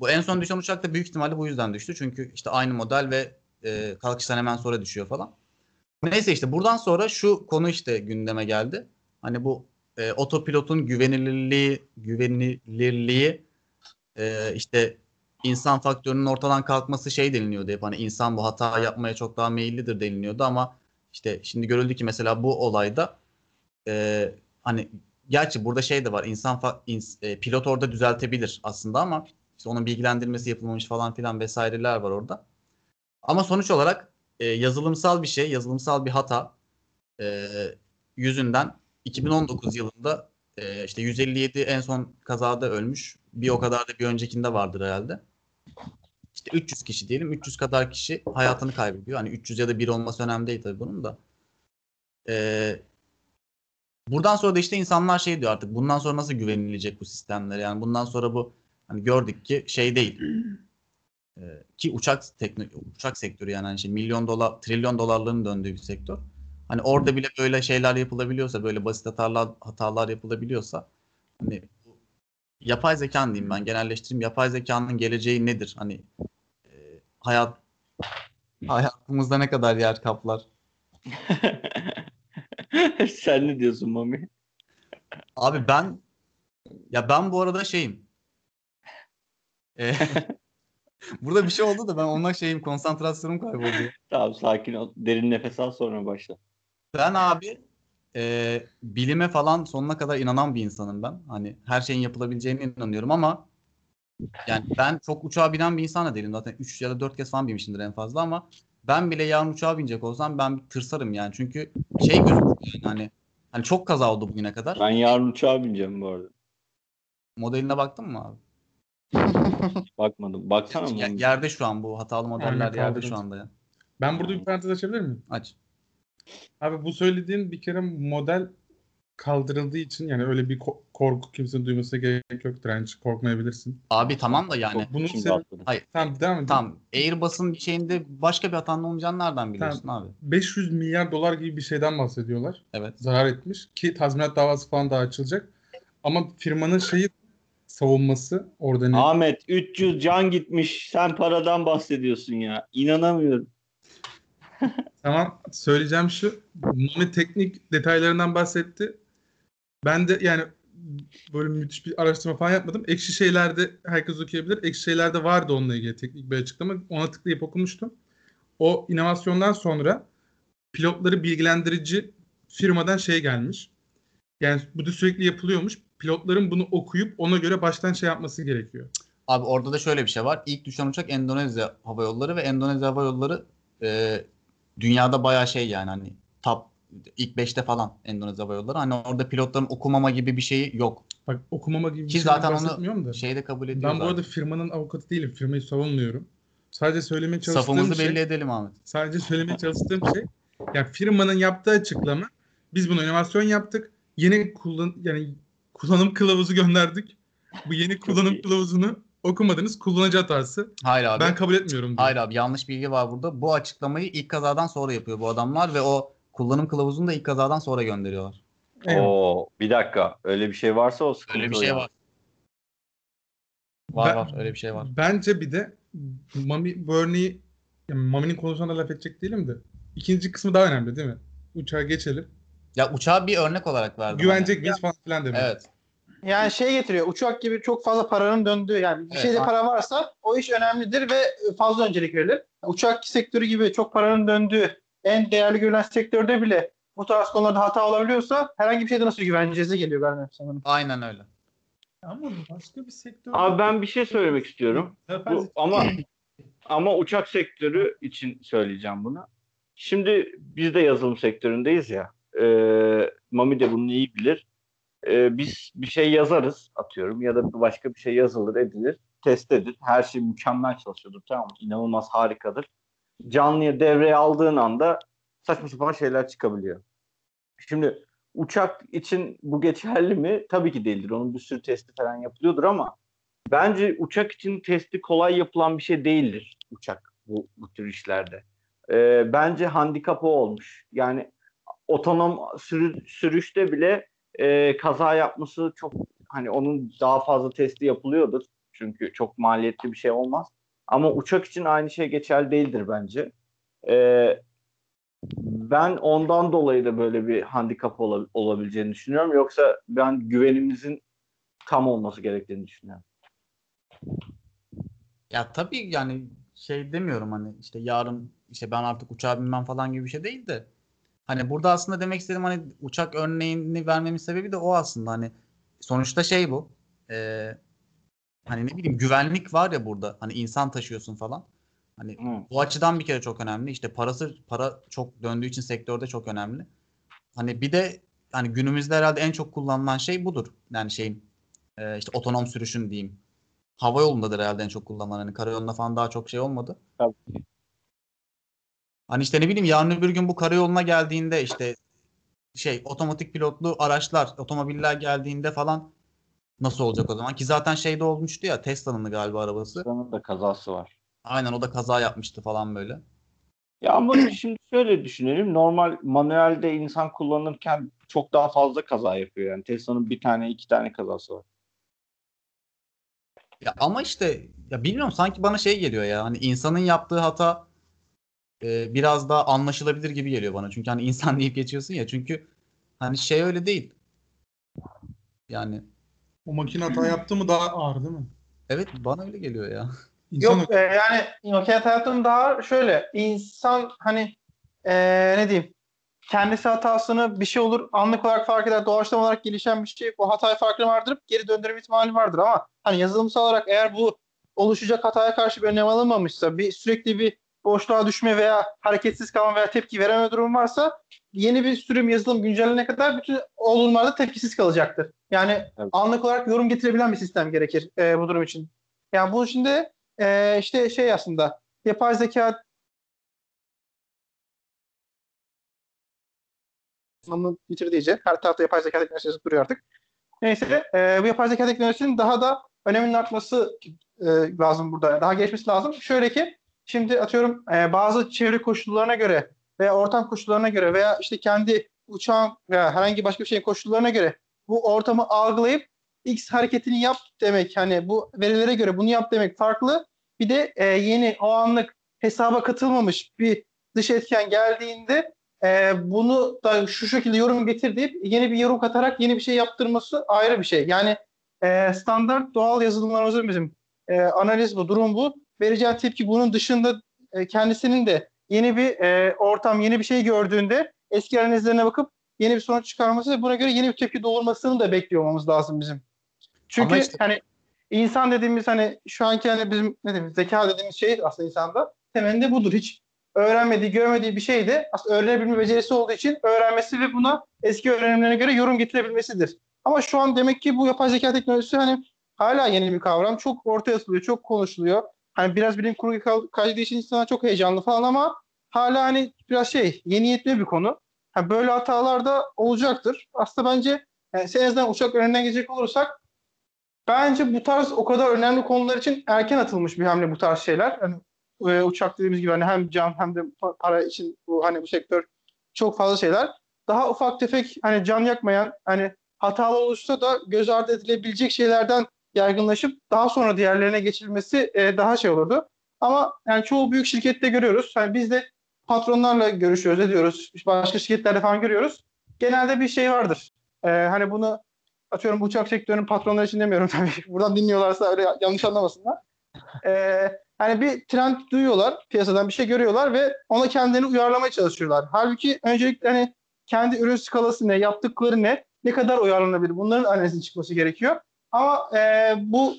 Bu en son düşen uçak da büyük ihtimalle bu yüzden düştü. Çünkü işte aynı model ve kalkıştan hemen sonra düşüyor falan. Neyse işte buradan sonra şu konu işte gündeme geldi. Hani bu otopilotun güvenilirliği işte insan faktörünün ortadan kalkması şey deniliyordu hep. Hani insan bu hata yapmaya çok daha meyillidir deniliyordu ama işte şimdi görüldü ki mesela bu olayda hani gerçi burada şey de var, pilot orada düzeltebilir aslında ama işte onun bilgilendirmesi yapılmamış falan filan vesaireler var orada. Ama sonuç olarak yazılımsal bir hata yüzünden 2019 yılında işte 157 en son kazada ölmüş, bir o kadar da bir öncekinde vardır herhalde. İşte 300 kişi diyelim, 300 kadar kişi hayatını kaybediyor. Hani 300 ya da 1 olması önemli değil tabii bunun da. Buradan sonra da işte insanlar şey diyor artık, bundan sonra nasıl güvenilecek bu sistemlere? Yani bundan sonra bu hani gördük ki şey değil. Ki uçak sektörü yani işte trilyon dolarların döndüğü bir sektör. Hani orada bile böyle şeyler yapılabiliyorsa, böyle basit hatalar yapılabiliyorsa, hani yapay zekanın diyeyim ben, genelleştireyim. Yapay zekanın geleceği nedir? Hani hayatımızda ne kadar yer kaplar? Sen ne diyorsun Mami? Abi ben bu arada şeyim. Burada bir şey oldu da ben ondan şeyim, konsantrasyonum kayboldu. Tamam, sakin ol. Derin nefes al, sonra başla. Ben abi bilime falan sonuna kadar inanan bir insanım ben. Hani her şeyin yapılabileceğine inanıyorum ama yani ben çok uçağa binen bir insan da değilim. Zaten 3 ya da 4 kez falan binmişimdir en fazla ama ben bile yarın uçağa binecek olsam ben tırsarım yani. Çünkü şey gözüküyor yani hani çok kaza oldu bugüne kadar. Ben yarın uçağa bineceğim bu arada. Modeline baktın mı abi? Bakmadım. Baksana mı? Yerde şu an bu hatalı modeller yerde şu anda ya. Ben burada bir parantez açabilir miyim? Aç. Abi bu söylediğin bir kere model kaldırıldığı için yani öyle bir korku kimsenin duymasına gerek yok. Direnç, korkmayabilirsin. Abi tamam da yani. Bunun sebebi... Hayır. Tamam. Airbus'un şeyinde başka bir hatanın olmayacağını nereden biliyorsun abi? 500 milyar dolar gibi bir şeyden bahsediyorlar. Evet. Zarar etmiş ki tazminat davası falan da açılacak. Ama firmanın şeyi, savunması orada ne? Ahmet 300 can gitmiş. Sen paradan bahsediyorsun ya. İnanamıyorum. Tamam, söyleyeceğim şu. Mami teknik detaylarından bahsetti. Ben de yani böyle müthiş bir araştırma falan yapmadım. Ekşi Şeyler'de herkes okuyabilir. Ekşi Şeyler'de vardı onunla ilgili teknik bir açıklama. Ona tıklayıp okumuştum. O inovasyondan sonra pilotları bilgilendirici firmadan şey gelmiş. Yani bu da sürekli yapılıyormuş. Pilotların bunu okuyup ona göre baştan şey yapması gerekiyor. Abi orada da şöyle bir şey var. İlk düşen uçak Endonezya Hava Yolları ve Endonezya Hava Yolları dünyada bayağı şey yani hani ilk 5'te falan Endonezya Hava Yolları. Hani orada pilotların okumama gibi bir şeyi yok. Bak okumama gibi bir şeyden bahsetmiyorum da. Şeyde kabul ediyoruz. Ben bu arada firmanın avukatı değilim. Firmayı savunmuyorum. Sadece söylemeye çalıştığım Safımızı belli edelim Ahmet. Sadece söylemeye çalıştığım şey, yani firmanın yaptığı açıklama, biz bunu inovasyon yaptık. Yeni kullanım kılavuzu gönderdik. Bu yeni kullanım kılavuzunu okumadınız. Kullanıcı hatası. Hayır abi. Ben kabul etmiyorum diye. Hayır abi, yanlış bilgi var burada. Bu açıklamayı ilk kazadan sonra yapıyor bu adamlar ve o kullanım kılavuzunu da ilk kazadan sonra gönderiyorlar. Evet. Oo, bir dakika. Öyle bir şey varsa o sıkıntı. Öyle bir şey var. Var öyle bir şey var. Bence bir de Mami bu örneği, yani Mami'nin konusunda laf edecek değilim de, ikinci kısmı daha önemli değil mi? Uçağa geçelim. Ya uçağa bir örnek olarak verdim. Güvenecek biz falan filan demek. Evet. Yani şey getiriyor. Uçak gibi çok fazla paranın döndüğü, yani bir şeyde para varsa o iş önemlidir ve fazla öncelik verilir. Uçak sektörü gibi çok paranın döndüğü, en değerli görülen sektörde bile bu tarz konularda hata olabiliyorsa herhangi bir şeyde nasıl güveneceğiz de geliyor bana sanırım. Aynen öyle. Ama başka bir sektör... Abi ben bir şey söylemek istiyorum. Ama uçak sektörü için söyleyeceğim bunu. Şimdi biz de yazılım sektöründeyiz ya. Mami de bunu iyi bilir. Biz bir şey yazarız atıyorum ya da başka bir şey yazılır, edilir, test edilir. Her şey mükemmel çalışıyordur, tamam mı? İnanılmaz harikadır. Canlıya devreye aldığın anda saçma sapan şeyler çıkabiliyor. Şimdi uçak için bu geçerli mi? Tabii ki değildir. Onun bir sürü testi falan yapılıyordur ama bence uçak için testi kolay yapılan bir şey değildir uçak bu tür işlerde. Bence handikapı olmuş. Yani otonom sürüşte bile kaza yapması çok, hani onun daha fazla testi yapılıyordur. Çünkü çok maliyetli bir şey olmaz. Ama uçak için aynı şey geçerli değildir bence. Ben ondan dolayı da böyle bir handikap olabileceğini düşünüyorum. Yoksa ben güvenimizin tam olması gerektiğini düşünüyorum. Ya tabii yani şey demiyorum, hani işte yarın işte ben artık uçağa binmem falan gibi bir şey değil de. Hani burada aslında demek istedim, hani uçak örneğini vermemin sebebi de o aslında, hani sonuçta şey bu. Hani ne bileyim, güvenlik var ya burada. Hani insan taşıyorsun falan. Hani bu açıdan bir kere çok önemli. İşte para çok döndüğü için sektörde çok önemli. Hani bir de hani günümüzde herhalde en çok kullanılan şey budur. Yani şeyin işte otonom sürüşün diyeyim. Hava yolundadır herhalde en çok kullanılan. Hani karayolunda falan daha çok şey olmadı. Tabii. Hani işte ne bileyim, yarın öbür gün bu karayoluna geldiğinde işte şey otomatik pilotlu araçlar, otomobiller geldiğinde falan nasıl olacak o zaman? Ki zaten şeyde olmuştu ya, Tesla'nın galiba arabası. Onun da kazası var. Aynen, o da kaza yapmıştı falan böyle. Ya ama şimdi şöyle düşünelim. Normal manuelde insan kullanırken çok daha fazla kaza yapıyor. Yani Tesla'nın bir tane iki tane kazası var. Ya ama işte ya bilmiyorum, sanki bana şey geliyor ya. Hani insanın yaptığı hata biraz daha anlaşılabilir gibi geliyor bana. Çünkü hani insan deyip geçiyorsun ya. Çünkü hani şey öyle değil. Yani o makine hata yaptı mı daha ağır değil mi? Evet, bana öyle geliyor ya. Yok yani makine hata yaptığım daha şöyle. İnsan hani ne diyeyim, kendisi hatasını bir şey olur anlık olarak fark eder. Doğaçlama olarak gelişen bir şey. O hatayı farkına vardırıp geri döndürme ihtimali vardır ama hani yazılımsal olarak eğer bu oluşacak hataya karşı bir önlem alınmamışsa, bir sürekli bir boşluğa düşme veya hareketsiz kalma veya tepki vereme durumu varsa, yeni bir sürüm yazılım güncellenene kadar bütün olumlarda tepkisiz kalacaktır. Yani evet, anlık olarak yorum getirebilen bir sistem gerekir bu durum için. Yani bunun için de işte şey aslında yapay zeka bitirdiğince her tarafta yapay zeka teknolojisi duruyor artık. Neyse bu yapay zeka teknolojisinin daha da öneminin artması lazım burada. Daha gelişmesi lazım. Şöyle ki şimdi atıyorum bazı çevre koşullarına göre veya ortam koşullarına göre veya işte kendi uçağın veya herhangi başka bir şeyin koşullarına göre bu ortamı algılayıp X hareketini yap demek, hani bu verilere göre bunu yap demek farklı. Bir de yeni o anlık hesaba katılmamış bir dış etken geldiğinde bunu da şu şekilde yorum getir deyip yeni bir yorum katarak yeni bir şey yaptırması ayrı bir şey. Yani standart doğal yazılımlarımızın bizim analiz bu, durum bu. Vereceği tepki bunun dışında kendisinin de yeni bir ortam, yeni bir şey gördüğünde eski analizlerine bakıp yeni bir sonuç çıkarması ve buna göre yeni bir tepki doğurmasını da bekliyor olmamız lazım bizim. Çünkü işte, hani insan dediğimiz hani şu anki hani bizim ne dediğimiz zeka dediğimiz şey aslında insanda temelinde budur. Hiç öğrenmediği, görmediği bir şey de aslında öğrenebilme becerisi olduğu için öğrenmesi ve buna eski öğrenimlerine göre yorum getirebilmesidir. Ama şu an demek ki bu yapay zeka teknolojisi hani hala yeni bir kavram. Çok ortaya atılıyor, çok konuşuluyor. Hani biraz bilim kurgu kaydığı için insana çok heyecanlı falan ama hala hani biraz şey yeni yetme bir konu. Yani böyle hatalar da olacaktır. Aslında bence yani en azından uçak önünden geçecek olursak bence bu tarz o kadar önemli konular için erken atılmış bir hamle bu tarz şeyler. Yani, uçak dediğimiz gibi hani hem can hem de para için bu hani bu sektör çok fazla şeyler. Daha ufak tefek hani can yakmayan hani hatalı olursa da göz ardı edilebilecek şeylerden yaygınlaşıp daha sonra diğerlerine geçilmesi daha şey olurdu. Ama yani çoğu büyük şirkette görüyoruz. Yani biz de patronlarla görüşüyoruz, ediyoruz. Başka şirketlerde falan görüyoruz. Genelde bir şey vardır. Hani bunu atıyorum uçak sektörünün patronları için demiyorum tabii. Buradan dinliyorlarsa öyle yanlış anlamasınlar. Hani bir trend duyuyorlar, piyasadan bir şey görüyorlar ve ona kendilerini uyarlamaya çalışıyorlar. Halbuki öncelikle hani kendi ürün skalası ne, yaptıkları ne, ne kadar uyarlanabilir? Bunların analizinin çıkması gerekiyor. Ama bu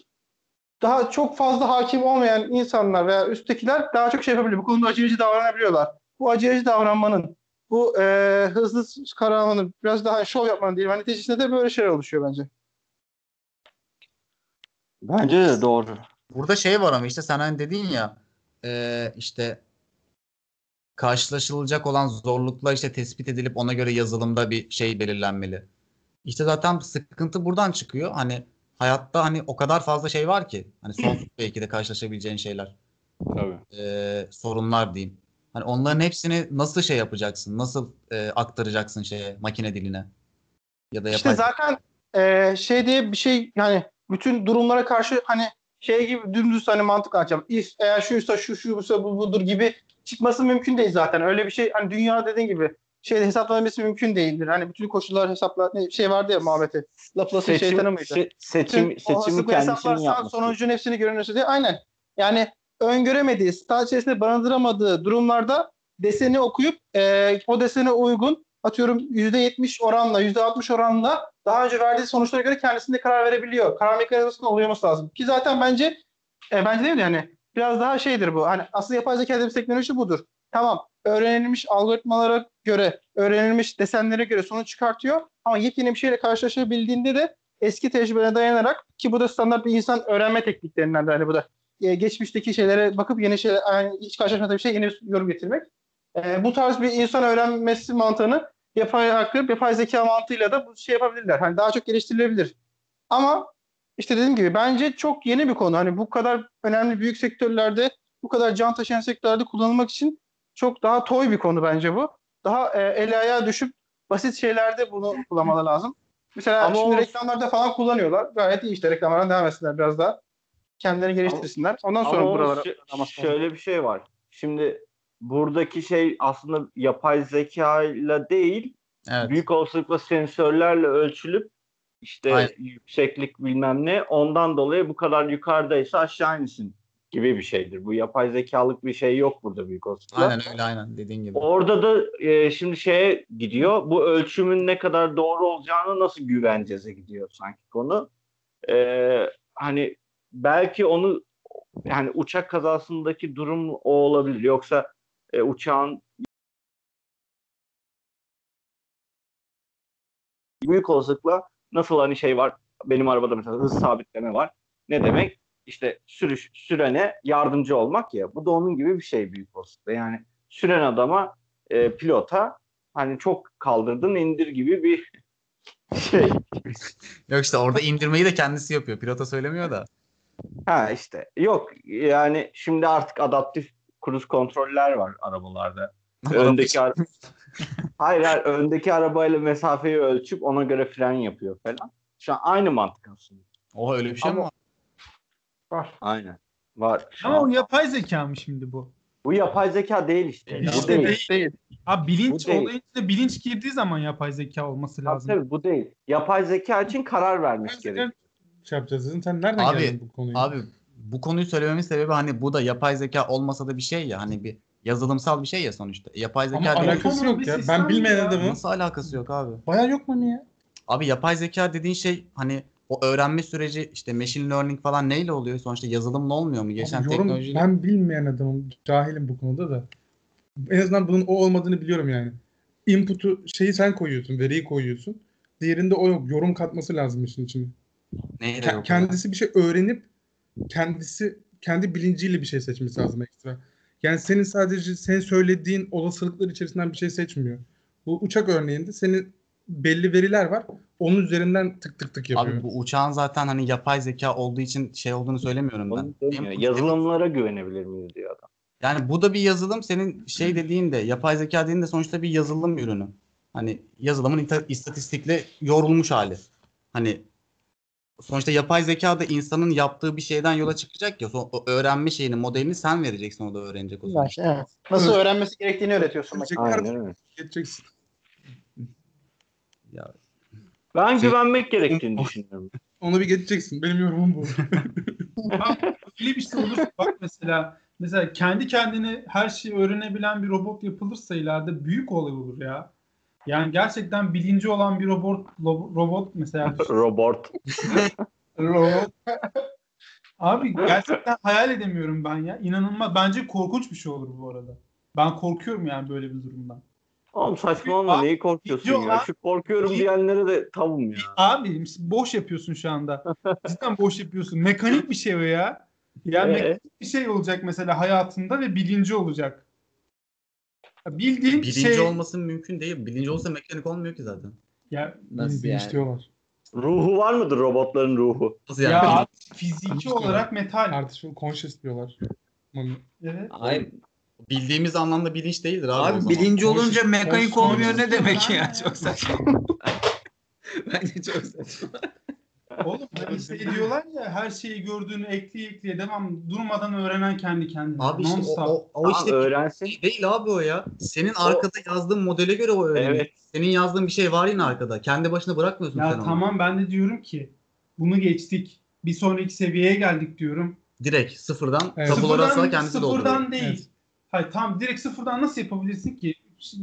daha çok fazla hakim olmayan insanlar veya üsttekiler daha çok şey yapabiliyor. Bu konuda aceleci davranabiliyorlar. Bu aceleci davranmanın, bu hızlı karar almanın, biraz daha şov yapmanın değil. Hani neticesinde de böyle şeyler oluşuyor bence. Bence de doğru. Burada şey var ama işte sen hani dedin ya işte karşılaşılacak olan zorluklar işte tespit edilip ona göre yazılımda bir şey belirlenmeli. İşte zaten sıkıntı buradan çıkıyor. Hani hayatta hani o kadar fazla şey var ki. Hani sonsuz belki de karşılaşabileceğin şeyler. Tabii. Sorunlar diyeyim. Hani onların hepsini nasıl şey yapacaksın? Nasıl aktaracaksın şeye, makine diline? Ya da yapay... İşte zaten şey diye bir şey, yani bütün durumlara karşı hani şey gibi dümdüz hani mantık açacağım. If, eğer şuysa şuysa bu budur gibi çıkması mümkün değil zaten. Öyle bir şey hani dünya dediğin gibi şeyde hesaplanabilmesi mümkün değildir. Hani bütün koşullar hesapla şey vardı ya muhabbeti. Laplace'ın şeytanı mıydı? Seçimi kendisini yapması. Sonucun hepsini görünürse diye. Aynen. Yani öngöremediği, staj içerisinde barındıramadığı durumlarda deseni okuyup o desene uygun atıyorum %70 oranla, %60 oranla daha önce verdiği sonuçlara göre kendisine karar verebiliyor. Karar mekanizmasına uyuması lazım. Ki zaten bence değil mi yani biraz daha şeydir bu. Hani asıl yapay zeka teknolojisi budur. Tamam, öğrenilmiş algoritmalara göre, öğrenilmiş desenlere göre sonuç çıkartıyor. Ama yepyeni bir şeyle karşılaşabildiğinde de eski tecrübene dayanarak, ki bu da standart bir insan öğrenme tekniklerinden de hani bu da geçmişteki şeylere bakıp yeni şeyler, yani hiç karşılaşmadığı bir şey yeni yorum getirmek. Bu tarz bir insan öğrenmesi mantığını yapay zeka mantığıyla da bu şey yapabilirler. Hani daha çok geliştirilebilir. Ama işte dediğim gibi bence çok yeni bir konu. Hani bu kadar önemli büyük sektörlerde, bu kadar can taşıyan sektörlerde kullanılmak için çok daha toy bir konu bence bu. Daha el ayağa düşüp basit şeylerde bunu kullanmaları lazım. Mesela ama şimdi reklamlarda falan kullanıyorlar. Gayet iyi işte, reklamlardan devam etsinler biraz daha. Kendilerini geliştirsinler. Ondan sonra buralara... Şöyle bir şey var. Şimdi buradaki şey aslında yapay zekayla değil, evet, büyük olasılıkla sensörlerle ölçülüp işte aynen, yükseklik bilmem ne, ondan dolayı bu kadar yukarıdaysa aşağı insin gibi bir şeydir. Bu yapay zekalık bir şey yok burada büyük olasılıkla. Aynen öyle, aynen dediğin gibi. Orada da şimdi şeye gidiyor, bu ölçümün ne kadar doğru olacağını nasıl güvenceze gidiyor sanki konu. Hani belki onu, yani uçak kazasındaki durum o olabilir. Yoksa uçağın büyük olasılıkla nasıl hani şey var, benim arabada mesela hız sabitleme var. Ne demek? İşte sürene yardımcı olmak ya. Bu da onun gibi bir şey büyük olasılıkla. Yani süren adama, pilota hani çok kaldırdın indir gibi bir şey. Yok işte orada indirmeyi de kendisi yapıyor. Pilota söylemiyor da. Ha işte yok yani şimdi artık adaptif cruise kontroller var arabalarda. Hayır, öndeki arabayla mesafeyi ölçüp ona göre fren yapıyor falan. Şu an aynı mantık aslında. Oha, öyle bir şey mi var? Aynen var. Ama o yapay zeka mı şimdi bu? Bu yapay zeka değil işte. Değil. Abi bilinç olduğu için, bilinç girdiği zaman yapay zeka olması lazım. Tabii bu değil. Yapay zeka için karar vermiş gerekiyor. Sen nereden geldin bu konuyu? Abi bu konuyu söylememin sebebi hani bu da yapay zeka olmasa da bir şey ya, hani bir yazılımsal bir şey ya sonuçta. Yapay zeka ama alakası yok ya. Ben bilmeyen adamım. Nasıl alakası yok abi? Bayağı yok mu niye? Abi yapay zeka dediğin şey hani o öğrenme süreci işte machine learning falan neyle oluyor? Sonuçta yazılımla olmuyor mu? Geçen teknolojiyle. Ben bilmeyen adamım. Cahilim bu konuda da. En azından bunun o olmadığını biliyorum yani. Input'u şeyi sen koyuyorsun, veriyi koyuyorsun. Diğerinde o yok. Yorum katması lazım işin içine. Kendisi bir şey öğrenip kendi bilinciyle bir şey seçmesi lazım ekstra. Yani senin sadece sen söylediğin olasılıklar içerisinden bir şey seçmiyor. Bu uçak örneğinde senin belli veriler var. Onun üzerinden tık yapıyor. Abi bu uçağın zaten hani yapay zeka olduğu için şey olduğunu söylemiyorum ben. Yazılımlara güvenebilir miyiz diyor adam. Yani bu da bir yazılım, senin şey dediğinde yapay zeka dediğinde sonuçta bir yazılım ürünü. Hani yazılımın istatistikle yorulmuş hali. Hani sonuçta yapay zeka da insanın yaptığı bir şeyden yola çıkacak ya. O öğrenme şeyinin modelini sen vereceksin, o da öğrenecek o zaman. Evet. Nasıl öğrenmesi gerektiğini öğretiyorsun. Aynen. Ya. Ben güvenmek gerektiğini düşünüyorum. Onu bir geçeceksin. Benim yorumum bu. Öyle bir şey olursa bak mesela kendi kendine her şeyi öğrenebilen bir robot yapılırsa ileride büyük olay olur ya. Yani gerçekten bilinci olan bir robot mesela. Robot. Abi gerçekten hayal edemiyorum ben ya. İnanılmaz. Bence korkunç bir şey olur bu arada. Ben korkuyorum yani böyle bir durumdan. Oğlum saçmalama, neyi korkuyorsun ya? Şu korkuyorum diyenlere de tavım ya. Abi boş yapıyorsun şu anda. Cidden boş yapıyorsun. Mekanik bir şey o ya. Yani mekanik bir şey olacak mesela hayatında ve bilinci olacak. Bildiğin bilinci şey... olması mümkün değil. Bilinci olsa mekanik olmuyor ki zaten. Ya nasıl yani? Ruhu var mıdır robotların ruhu? Nasıl yani? Ya fiziki olarak metal. Artık conscious diyorlar. Evet. Ay, bildiğimiz anlamda bilinç değildir abi. Abi bilinci olunca mekanik olmuyor ne demek ya? Çok saçma. Bence çok saçma. Oğlum işte diyorlar ya her şeyi gördüğünü ekleye devam durmadan öğrenen kendi kendine. Abi işte o işte öğrensin. Değil abi o ya. Senin arkada yazdığın modele göre o öğreniyor. Evet. Senin yazdığın bir şey var yine arkada. Kendi başına bırakmıyorsun ya sen onu. Ya tamam ben de diyorum ki bunu geçtik. Bir sonraki seviyeye geldik diyorum. Direkt sıfırdan tabuları asla kendisi dolduruyor. Sıfırdan değil. Evet. Hayır tam direkt sıfırdan nasıl yapabilirsin ki?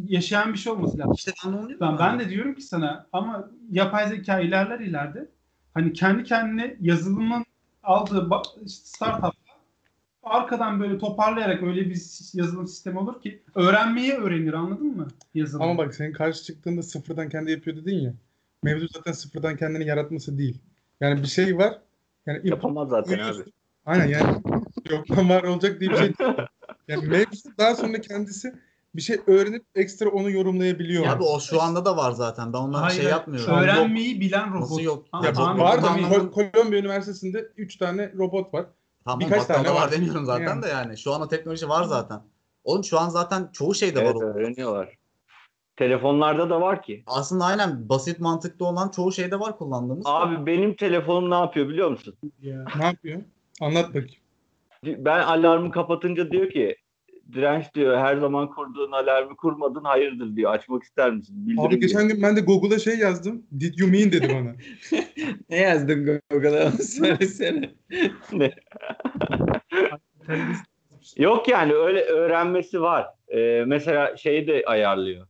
Yaşayan bir şey olması lazım. İşte ben de diyorum ki sana ama yapay zeka ilerler ileride. Hani kendi kendine yazılımın aldığı startup'ta arkadan böyle toparlayarak öyle bir yazılım sistemi olur ki öğrenmeyi öğrenir anladın mı? Yazılım. Ama bak senin karşı çıktığında sıfırdan kendi yapıyor dedin ya. Mevzu zaten sıfırdan kendini yaratması değil. Yani bir şey var. Yani yapamaz zaten abi. Aynen yani yoktan var olacak diye bir şey değil. Yani mevzu daha sonra kendisi bir şey öğrenip ekstra onu yorumlayabiliyor. Ya bu o şu anda da var zaten. Ben onlara şey yapmıyorum. Öğrenmeyi bilen robot. Nasıl yok? Ya tamam, var da Kolombiya Üniversitesi'nde 3 tane robot var. Tamam, birkaç tane var demiyorum zaten yani. Da yani. Şu anda teknoloji var zaten. Oğlum şu an zaten çoğu şeyde var. Evet öğreniyorlar. Telefonlarda da var ki. Aslında aynen basit mantıklı olan çoğu şeyde var kullandığımız. Abi da. Benim telefonum ne yapıyor biliyor musun? Ya. Ne yapıyor? Anlat bakayım. Ben alarmı kapatınca diyor ki Direnç diyor her zaman kurduğun alarmı kurmadın hayırdır diyor. Açmak ister misin? Bildirim abi geçen diyor. Gün ben de Google'a şey yazdım. Did you mean dedi bana. Ne yazdın Google'a? Söylesene. Ne? Yok yani öyle öğrenmesi var. Mesela şeyi de ayarlıyor.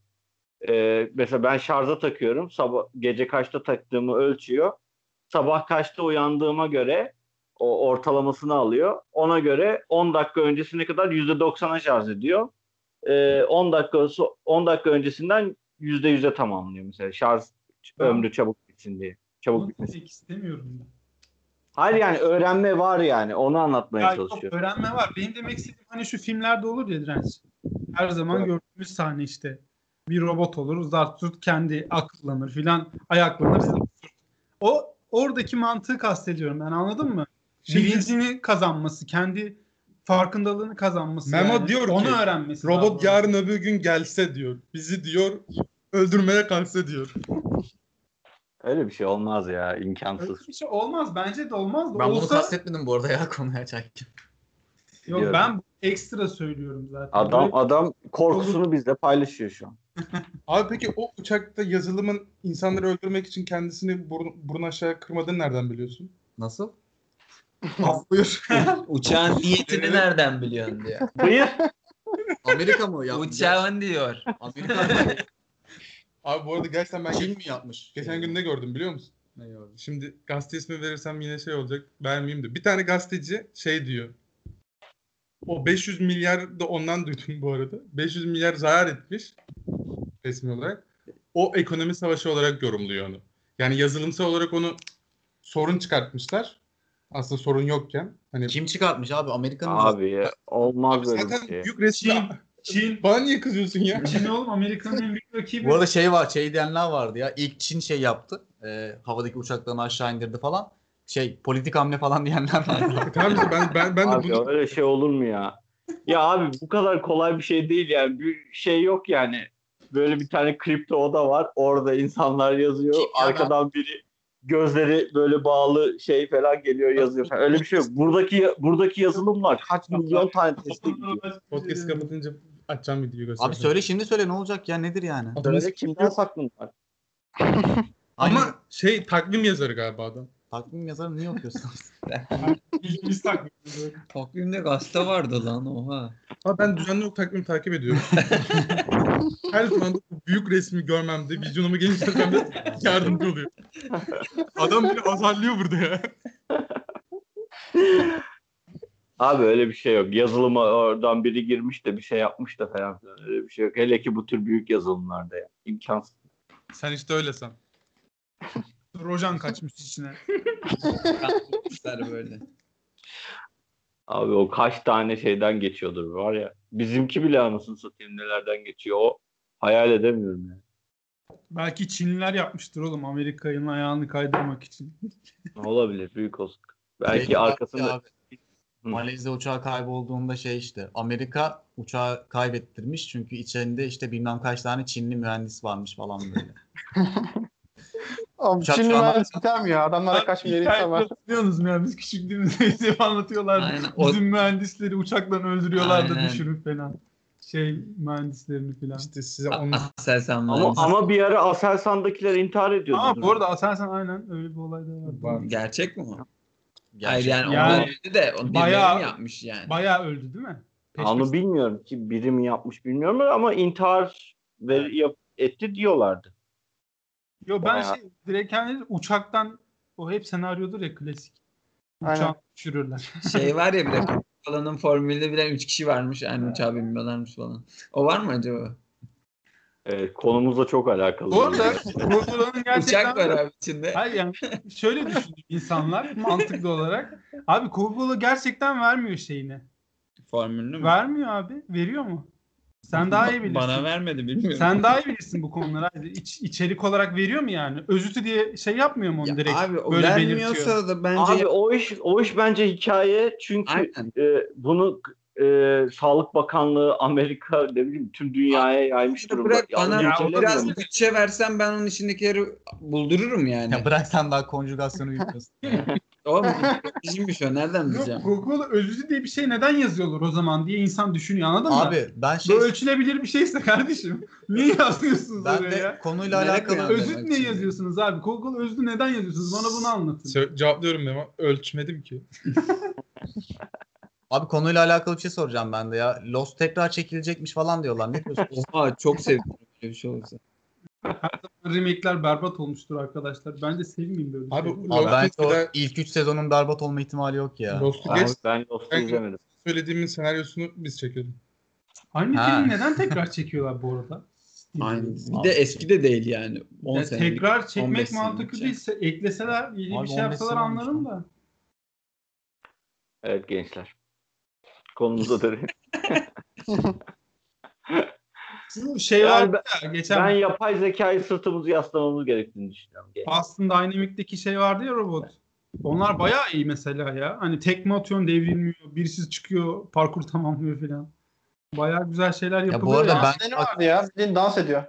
Mesela ben şarja takıyorum. Gece kaçta taktığımı ölçüyor. Sabah kaçta uyandığıma göre o ortalamasını alıyor. Ona göre 10 dakika öncesine kadar %90'a şarj ediyor. 10 dakika öncesinden %100'e tamamlıyor mesela. Şarj ömrü çabuk bitsin diye. Çabuk bitmesin. İstemiyorum ben. Hayır yani öğrenme var yani. Onu anlatmaya çalışıyor. Yok, öğrenme var. Benim demek istediğim hani şu filmlerde olur ya Direnç. Her zaman gördüğümüz sahne işte. Bir robot olur. Zart tut kendi akıllanır filan. Ayaklanır. O oradaki mantığı kastediyorum. Ben anladın mı? Bilincini kazanması, kendi farkındalığını kazanması. Memo yani. Diyor onu ki, öğrenmesi robot yarın öbür gün gelse diyor. Bizi diyor öldürmeye kalksa diyor. Öyle bir şey olmaz ya. İmkansız. Öyle bir şey olmaz. Bence de olmaz. Da. Ben olsa... bunu kastetmedim bu arada ya konuya çektim. Yok diyorum. Ben ekstra söylüyorum zaten. Adam korkusunu bizle paylaşıyor şu an. Abi peki o uçakta yazılımın insanları öldürmek için kendisini burun aşağı kırmadığını nereden biliyorsun? Nasıl? Uçağın niyetini nereden biliyorsun diyor. Hayır. Amerika mı yapmış? Uçağın diyor. Amerika mı? Abi bu arada gerçekten ben Çin mi yapmış? Geçen gün ne gördüm biliyor musun? Ne gördün? Şimdi gazete ismi verirsem yine şey olacak. Vermeyeyim de. Bir tane gazeteci şey diyor. O 500 milyar da ondan duydum bu arada. 500 milyar zarar etmiş. Resmi olarak. O ekonomi savaşı olarak yorumluyor onu. Yani yazılımsal olarak onu sorun çıkartmışlar. Aslında sorun yokken. Hani... Kim çıkartmış abi? Amerika'nın abi ya, olmaz böyle zaten şey. Büyük resmi... Çin. Bana niye kızıyorsun ya? Çin oğlum Amerika'nın en büyük rakibi. Bu arada şey var. Şey diyenler vardı ya. İlk Çin şey yaptı. Havadaki uçaklarını aşağı indirdi falan. Şey politik hamle falan diyenler vardı. Tabii ben de abi bunu... öyle şey olur mu ya? Ya abi bu kadar kolay bir şey değil yani. Bir şey yok yani. Böyle bir tane kripto oda var. Orada insanlar yazıyor. Ya arkadan ben... biri gözleri böyle bağlı şey falan geliyor yazıyor falan. Öyle bir şey yok. Buradaki yazılımlar kaç milyon tane testi gidiyor. Podcast kapatınca açacağım videoyu göstereceğim. Abi söyle şimdi söyle ne olacak ya nedir yani? Söyle kimden saklın var? Ama şey takvim yazarı galiba adam. Takvim yazarı niye okuyorsunuz? Biz takvim yazarı. Takvimde gazete vardı lan oha. Abi ben düzenli olarak takvimi takip ediyorum. Her zaman büyük resmi görmemde, vizyonumu geliştirmemde yardımcı oluyor. Adam beni azarlıyor burada ya. Abi öyle bir şey yok. Yazılıma oradan biri girmiş de bir şey yapmış da falan. Öyle bir şey yok. Hele ki bu tür büyük yazılımlarda ya. İmkansız. Sen işte öylesen. Rojan kaçmış içine. Böyle. Abi o kaç tane şeyden geçiyordur var ya. Bizimki bile anasını satayım nelerden geçiyor. O hayal edemiyorum yani. Belki Çinliler yapmıştır oğlum, Amerika'nın ayağını kaydırmak için. Olabilir, büyük olsun. Belki şey, arkasında... Malezya uçağı kaybolduğunda şey işte, Amerika uçağı kaybettirmiş çünkü içinde işte bilmem kaç tane Çinli mühendis varmış falan böyle. Abi, Çinli mühendis bitirmiyor. Adamlara kaçma yeri var. Biliyorsunuz mu ya, biz küçüklüğümüzde anlatıyorlardı. Aynen, bizim mühendisleri uçakla öldürüyorlardı düşürüp falan. Şey mühendislerini falan. İşte size onu... Aselsan mühendisleri. Ama bir ara Aselsan'dakiler intihar ediyordu. Ama bu arada Aselsan aynen öyle bir olay da var. Gerçek mi o? Hayır yani öldü de onu bayağı, yapmış yani. Bayağı öldü değil mi? Onu bilmiyorum ki biri mi yapmış bilmiyorum ama intihar etti diyorlardı. Yo ben direkt yani uçaktan, o hep senaryodur ya klasik. Uçağı düşürürler. Şey var ya, bir de falanın formülde bilen 3 kişi varmış yani uçağa binmiyorlarmış falan. O var mı acaba? Evet, konumuzla çok alakalı. Orada Google'ın gerçekten... Uçak var abi içinde. Hayır yani şöyle düşündük insanlar mantıklı olarak. Abi Google'u gerçekten vermiyor şeyini. Formülünü mü? Vermiyor abi. Veriyor mu? Sen daha iyi bilirsin. Bana vermedi, bilmiyorum. Sen daha iyi bilirsin bu konuları. İçerik olarak veriyor mu yani? Özütü diye şey yapmıyor mu onu ya direkt? Abi o böyle vermiyorsa da bence... Abi o iş bence hikaye çünkü bunu... Sağlık Bakanlığı, Amerika, ne bileyim tüm dünyaya yaymış durumda. Bırak bana biraz bütçe versen ben onun içindekileri buldururum yani. Ya bırak sen daha konjugasyonu yutmasın. Doğru mu? Bizim bir şey nereden diyeceğim? Google özütü diye bir şey neden yazıyorlar o zaman diye insan düşünüyor, anladın mı? Abi ben şey... Bu ölçülebilir bir şeyse kardeşim. Niye yazıyorsunuz ben oraya? Ben de konuyla alakalı. Özüt niye yazıyorsunuz abi? Google özütü neden yazıyorsunuz? Bana bunu anlatın. Cevaplıyorum ben. Ölçmedim ki. Abi konuyla alakalı bir şey soracağım ben de ya. Lost tekrar çekilecekmiş falan diyorlar. Ne diyorsun? Oha çok sevdim böyle bir şey olursa. Remake'ler berbat olmuştur arkadaşlar. Bence sevmeyeyim böyle. Abi bence o ilk 3 sezonun berbat olma ihtimali yok ya. Lost'u geç. Ben Lost'u izlemedim. Söylediğimin senaryosunu biz çekelim. Aynı filmi neden tekrar çekiyorlar bu arada? Aynı. Bir de eski de değil yani. 10 senelik, tekrar çekmek mantıklı değilse ekleseler, yeni bir şey yapsalar anlarım da. Evet gençler. Konumuza dönelim. Şey yani ben yapay zekayı sırtımızı yaslamamız gerektiğini düşünüyorum. Aslında Dynamic'teki şey vardı ya, robot. Onlar bayağı iyi mesela ya. Hani tekme atıyorsun devrilmiyor. Birisi çıkıyor parkur tamamlıyor filan. Bayağı güzel şeyler yapılıyor. Ya bu arada ya. Ben vardı ya. Bilin dans ediyor.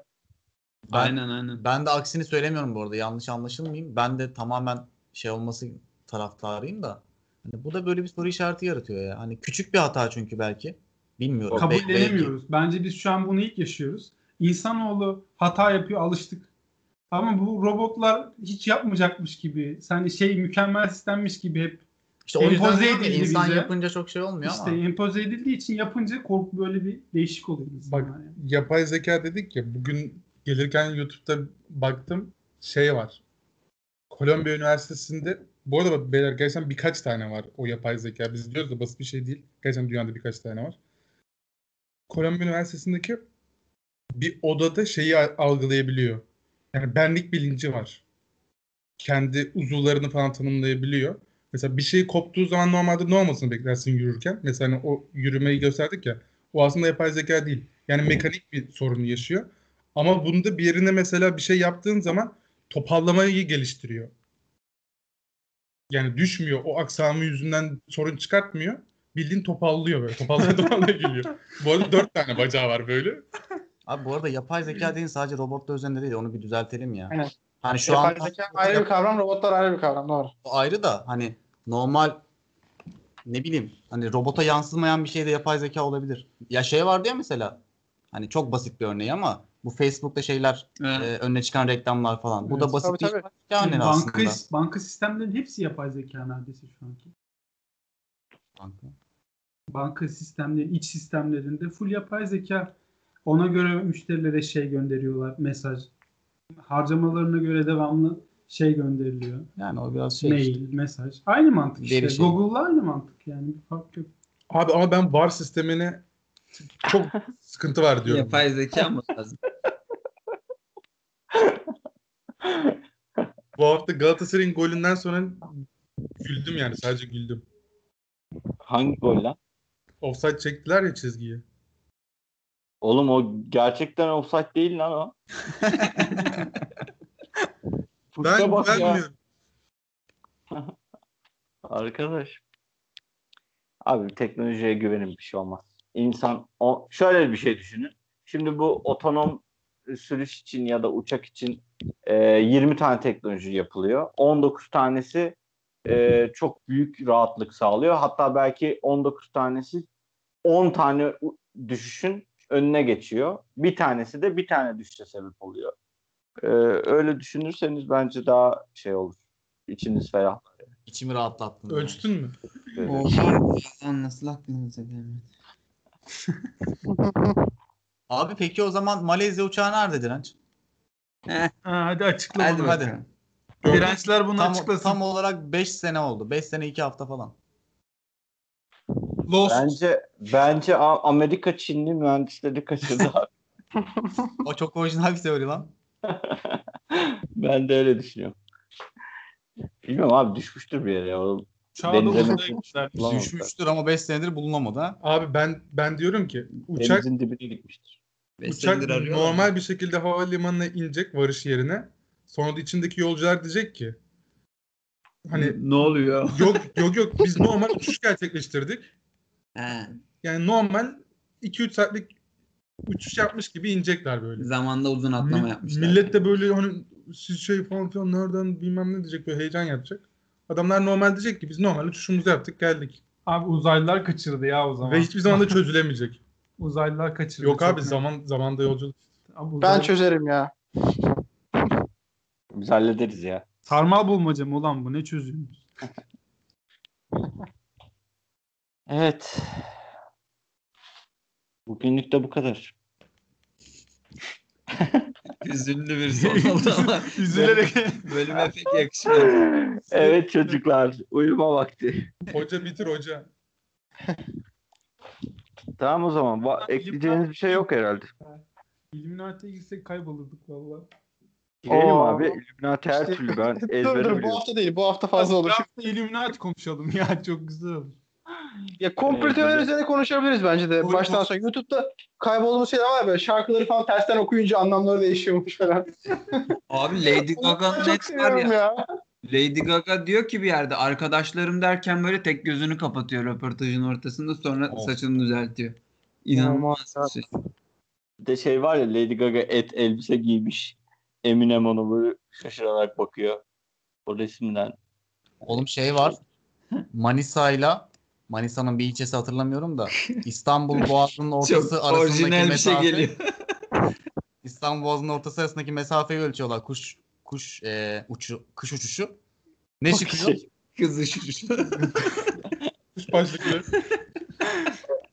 Aynen. Ben de aksini söylemiyorum bu arada. Yanlış anlaşılmayayım. Ben de tamamen şey olması taraftarıyım da. Hani bu da böyle bir soru işareti yaratıyor ya. Hani küçük bir hata çünkü belki. Bilmiyorum. Kabullenemiyoruz. Bence biz şu an bunu ilk yaşıyoruz. İnsanoğlu hata yapıyor, alıştık. Ama bu robotlar hiç yapmayacakmış gibi. Hani mükemmel sistemmiş gibi hep. İşte empoze edildi insan bize. Yapınca çok şey olmuyor işte ama. İşte empoze edildiği için yapınca korku böyle bir değişik oluyor. Bak yani. Yapay zeka dedik ya. Bugün gelirken YouTube'da baktım şey var. Kolombiya Üniversitesi'nde. Bu arada beyler gerçekten birkaç tane var o yapay zeka. Biz diyoruz da basit bir şey değil. Gerçekten dünyada birkaç tane var. Kolombiya Üniversitesi'ndeki bir odada şeyi algılayabiliyor. Yani benlik bilinci var. Kendi uzuvlarını falan tanımlayabiliyor. Mesela bir şey koptuğu zaman normalde ne olmasını beklersin yürürken. Mesela hani o yürümeyi gösterdik ya. O aslında yapay zeka değil. Yani mekanik bir sorunu yaşıyor. Ama bunda bir yerine mesela bir şey yaptığın zaman toparlamayı geliştiriyor. Yani düşmüyor. O aksamı yüzünden sorun çıkartmıyor. Bildiğin topallıyor böyle. Topallaya geliyor. Bu arada 4 tane bacağı var böyle. Abi bu arada yapay zeka değil, sadece robotlar üzerinde değil. Onu bir düzeltelim ya. Aynen. Hani şu yapay zeka ayrı bir kavram, robotlar ayrı bir kavram. Doğru. Ayrı da hani normal ne bileyim hani robota yansımayan bir şey de yapay zeka olabilir. Ya şey vardı ya mesela. Hani çok basit bir örneği ama bu Facebook'ta şeyler önüne çıkan reklamlar falan. Evet, bu da basit tabii. Yani banka sistemlerinin hepsi yapay zeka neredeyse şu anki. Banka sistemlerinin iç sistemlerinde full yapay zeka. Ona göre müşterilere şey gönderiyorlar, mesaj. Harcamalarına göre devamlı şey gönderiliyor. Yani o biraz şey mail, işte. Mesaj. Aynı mantık işte. Şey. Google'la aynı mantık yani. Bir fark yok. Abi ama ben VAR sistemine çok sıkıntı var diyorum. Yapay zeka mı lazım? Bu hafta Galatasaray'ın golünden sonra güldüm yani. Sadece güldüm. Hangi gol lan? Offside çektiler ya çizgiyi. Oğlum o gerçekten offside değil lan o. ben ya. Arkadaş. Abi teknolojiye güvenin, bir şey olmaz. İnsan şöyle bir şey düşünün. Şimdi bu otonom sürüş için ya da uçak için 20 tane teknoloji yapılıyor. 19 tanesi çok büyük rahatlık sağlıyor. Hatta belki 19 tanesi 10 tane düşüşün önüne geçiyor. Bir tanesi de bir tane düşüşe sebep oluyor. Öyle düşünürseniz bence daha şey olur. İçiniz ferahlar. İçimi rahatlattın. Ölçtün mü? Evet. Oğlan nasıl aklınıza gelmedi? Abi peki o zaman Malezya uçağı nerede Direnç? Hadi açıkla bunu. Hadi. Dirençler bunu açıklasın. Tam olarak 5 sene oldu. 5 sene 2 hafta falan. Lost. Bence Amerika Çinli mühendisleri kaçırdı abi. O çok orijinal bir teori lan. Ben de öyle düşünüyorum. Bilmiyorum abi, düşmüştür bir yere. Düşmüştür ama 5 senedir bulunamadı. Ha? Abi ben diyorum ki uçak denizin dibine gitmiştir. Uçak normal bir şekilde havalimanına inecek varış yerine. Sonra da içindeki yolcular diyecek ki hani ne oluyor? Yok biz normal uçuş gerçekleştirdik. Yani normal 2-3 saatlik uçuş yapmış gibi inecekler böyle. Zamanda uzun atlama yapmışlar. Millet de böyle hani siz şey falan filan nereden bilmem ne diyecek, böyle heyecan yapacak. Adamlar normal diyecek ki biz normal uçuşumuzu yaptık geldik. Abi uzaylılar kaçırdı ya o zaman. Ve hiçbir zaman da çözülemeyecek. Uzaylılar kaçırdı. Yok abi zamanda yolculuk. Abi, ben çözerim ya. Biz hallederiz ya. Sarmal bulmaca mı ulan bu, ne çözüyorsunuz? Evet. Bugünlük de bu kadar. Üzünlü bir son oldu ama üzülerek bölüme pek yakışmıyor. Evet çocuklar, uyuma vakti. Hoca bitir hoca. Tamam o zaman. Ekleyeceğiniz bir şey yok herhalde. İlluminati'ye girsek kaybolurduk vallahi. Girelim abi. İlluminati her türlü ben ezbere biliyorum. Bu hafta değil, bu hafta fazla olur. Bu hafta İlluminati konuşalım ya, çok güzel olur. Ya komplo teorisini konuşabiliriz bence de. Baştan sonra YouTube'da kaybolduğumuz şeyler var ya, böyle şarkıları falan tersten okuyunca anlamları değişiyormuş falan. Abi Lady Gaga'nın net var ya. Lady Gaga diyor ki bir yerde arkadaşlarım derken böyle tek gözünü kapatıyor röportajın ortasında, sonra saçını düzeltiyor. İnanılmaz bir şey. Bir de şey var ya, Lady Gaga et elbise giymiş. Eminem onu böyle şaşırarak bakıyor. O resimden. Oğlum şey var. Manisa'nın bir ilçesi hatırlamıyorum da İstanbul Boğazı'nın ortası arasındaki mesafe. Bir şey geliyor. İstanbul Boğazı'nın ortası arasındaki mesafeyi ölçüyorlar. Kuş uçuşu. Ne çıkıyor? Kız uçuşu. Kuş başlıklı.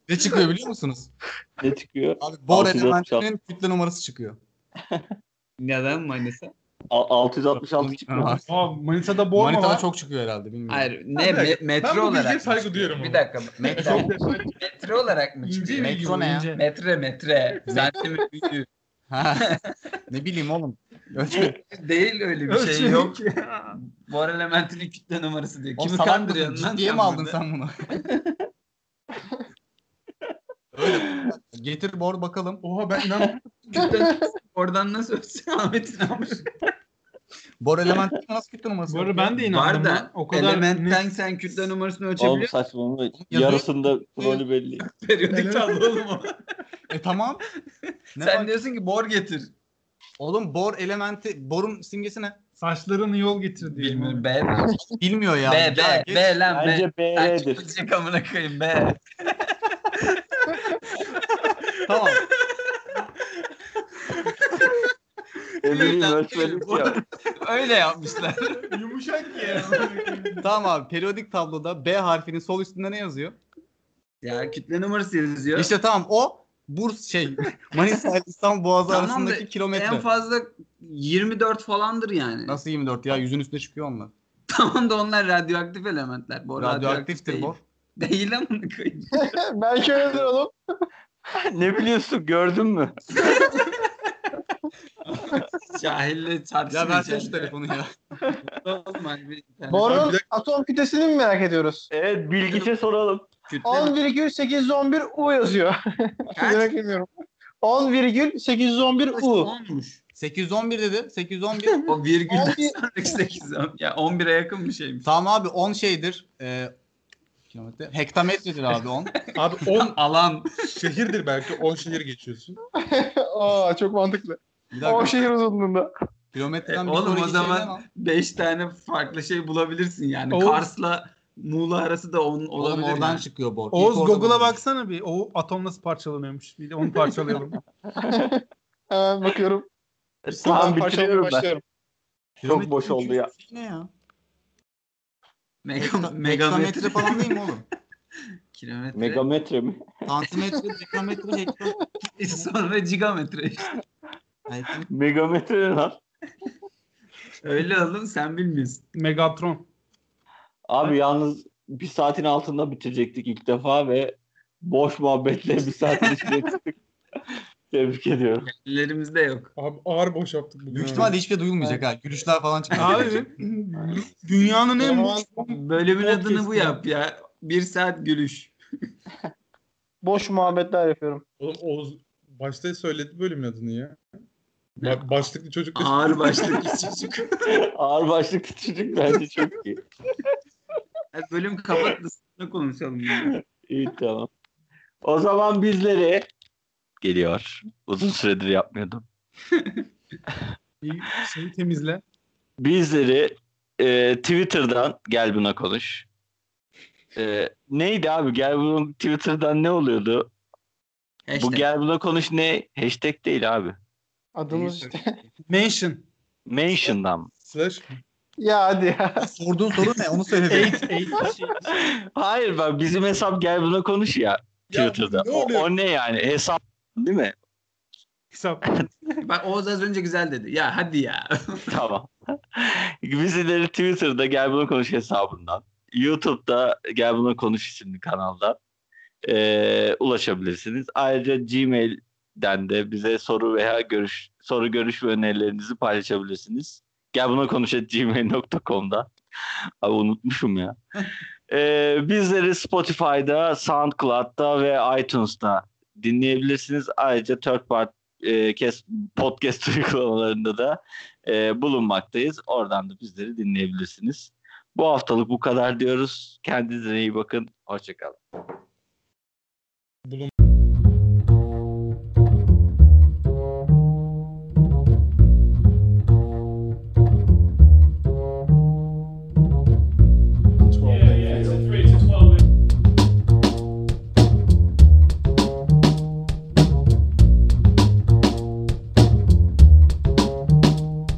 Ne çıkıyor biliyor musunuz? Ne çıkıyor? Abi bor elementinin kütle numarası çıkıyor. Neden Manisa? 666 çıkıyor. Manisa'da boğma var. Manisa'da çok çıkıyor herhalde, bilmiyorum. Hayır, metro olarak. Ben bu saygı duyuyorum. Bir dakika. Metro olarak mı çıkıyor? Metro ne ya? Metre. Zaten büyük. Ne bileyim oğlum. Değil öyle bir şey yok. Bor elementinin kütle numarası diyor. Kimi kandırıyorsun lan? Ciddiye mi aldın sen bunu? Öyle. Getir bor bakalım. Oha ben inanmıyorum. Oradan nasıl ölçsün Ahmet'in almış. Bor elementten nasıl kütle numarası? Boru ben de inandım. Var da o kadar elementten sen kütle numarasını ölçebiliyorsun. Oğlum saçmalama. Yarısında rolü belli. Periyodik tablo oğlum o. Tamam. Sen diyorsun ki bor getir. Oğlum bor elementi, borun simgesi ne? Saçlarını yol getir diyor. Bilmiyorum. B. Bilmiyor ya. B lan B. Bence B'dir. Çıkacak amına koyayım B. Tamam. Öyle yapmışlar. Yumuşak ya. Tamam abi, periyodik tabloda B harfinin sol üstünde ne yazıyor? Ya kütle numarası yazıyor. İşte tamam, o Manisa İstanbul Boğazı tamam arasındaki kilometre. En fazla 24 falandır yani. Nasıl 24 ya, yüzün üstüne çıkıyor onlar. Tamam da onlar radyoaktif elementler. Bor radyoaktiftir bor. Değil ama koyayım. Belki öyledir oğlum. Ne biliyorsun, gördün mü? Cahille tartışmayacağım. Ya versene şu telefonu ya. Borun atom kütlesini mi merak ediyoruz? Evet, bilgiçe soralım. 10,811 U yazıyor. Ne demek bilmiyorum. 10,811 U. 10'muş. 811 dedim. 811. O virgülden sonraki 8. Ya 11'e yakın bir şeymiş. Tamam abi, 10 şeydir. Kilometre. Hektametredir abi 10. Abi 10 alan şehirdir belki. 10 şehir geçiyorsun. Aa, çok mantıklı. 10 şehir uzunluğunda. Kilometreden bir sonraki o zaman 5 tane farklı şey bulabilirsin yani. Oğuz. Kars'la Muğla arası da onun olabilir. Oğlum oradan yani çıkıyor Borg. Oğuz Google'a baksana bir. O atom nasıl parçalanıyormuş. Bir de onu parçalayalım. Hemen bakıyorum. Tamam, bitiriyorum ben. Çok boş oldu ya. Ne ya? Megametre falan değil mi oğlum? Kilometre. Megametre mi? Santimetre, megametre, hektametre. Sonra gigametre işte. Megametre ne lan? Öyle oğlum, sen bilmiyorsun. Megatron. Abi yalnız bir saatin altında bitirecektik ilk defa ve boş muhabbetle bir saatin içine çıktık. Tebrik ediyorum. Ellerimizde yok. Abi ağır boş yaptık bugün. Büyük ihtimalle hiçbir şey duyulmayacak ha. Gülüşler falan çıkacak. Abi dünyanın en bölümün adını bu yap ya. Bir saat gülüş. Boş muhabbetler yapıyorum. Oğlum Oğuz başta söyledi bölümün adını ya. Başlıklı çocuk. Ağır başlıklı çocuk. Ağır başlıklı çocuk bence çok iyi. Yani bölüm kapatmasına konuşalım. Yani. İyi, tamam. O zaman bizleri geliyor. Uzun süredir yapmıyordum. Şeyi temizle. Bizleri Twitter'dan gel buna konuş. Neydi abi? Gel buna Twitter'dan ne oluyordu? Hashtag. Bu gel buna konuş ne? Hashtag değil abi. Adımız işte. Mention. Mention'dan. Slash. Ya hadi ya. Sorduğun soru ne? Onu söyle. Şey. Hayır bak, bizim hesap gel buna konuş ya. Twitter'da. Ya, o ne yani? Hesap değil mi? Hesap. Bak Oğuz az önce güzel dedi. Ya hadi ya. Tamam. Bizleri Twitter'da gel buna konuş hesabından. YouTube'da gel buna konuş isimli kanalda ulaşabilirsiniz. Ayrıca Gmail'den de bize soru veya görüş ve önerilerinizi paylaşabilirsiniz. Gel buna konuş @gmail.com'da. Abi unutmuşum ya. Bizleri Spotify'da, SoundCloud'da ve iTunes'da dinleyebilirsiniz. Ayrıca Third Part podcast uygulamalarında da bulunmaktayız. Oradan da bizleri dinleyebilirsiniz. Bu haftalık bu kadar diyoruz. Kendinize iyi bakın. Hoşça kalın.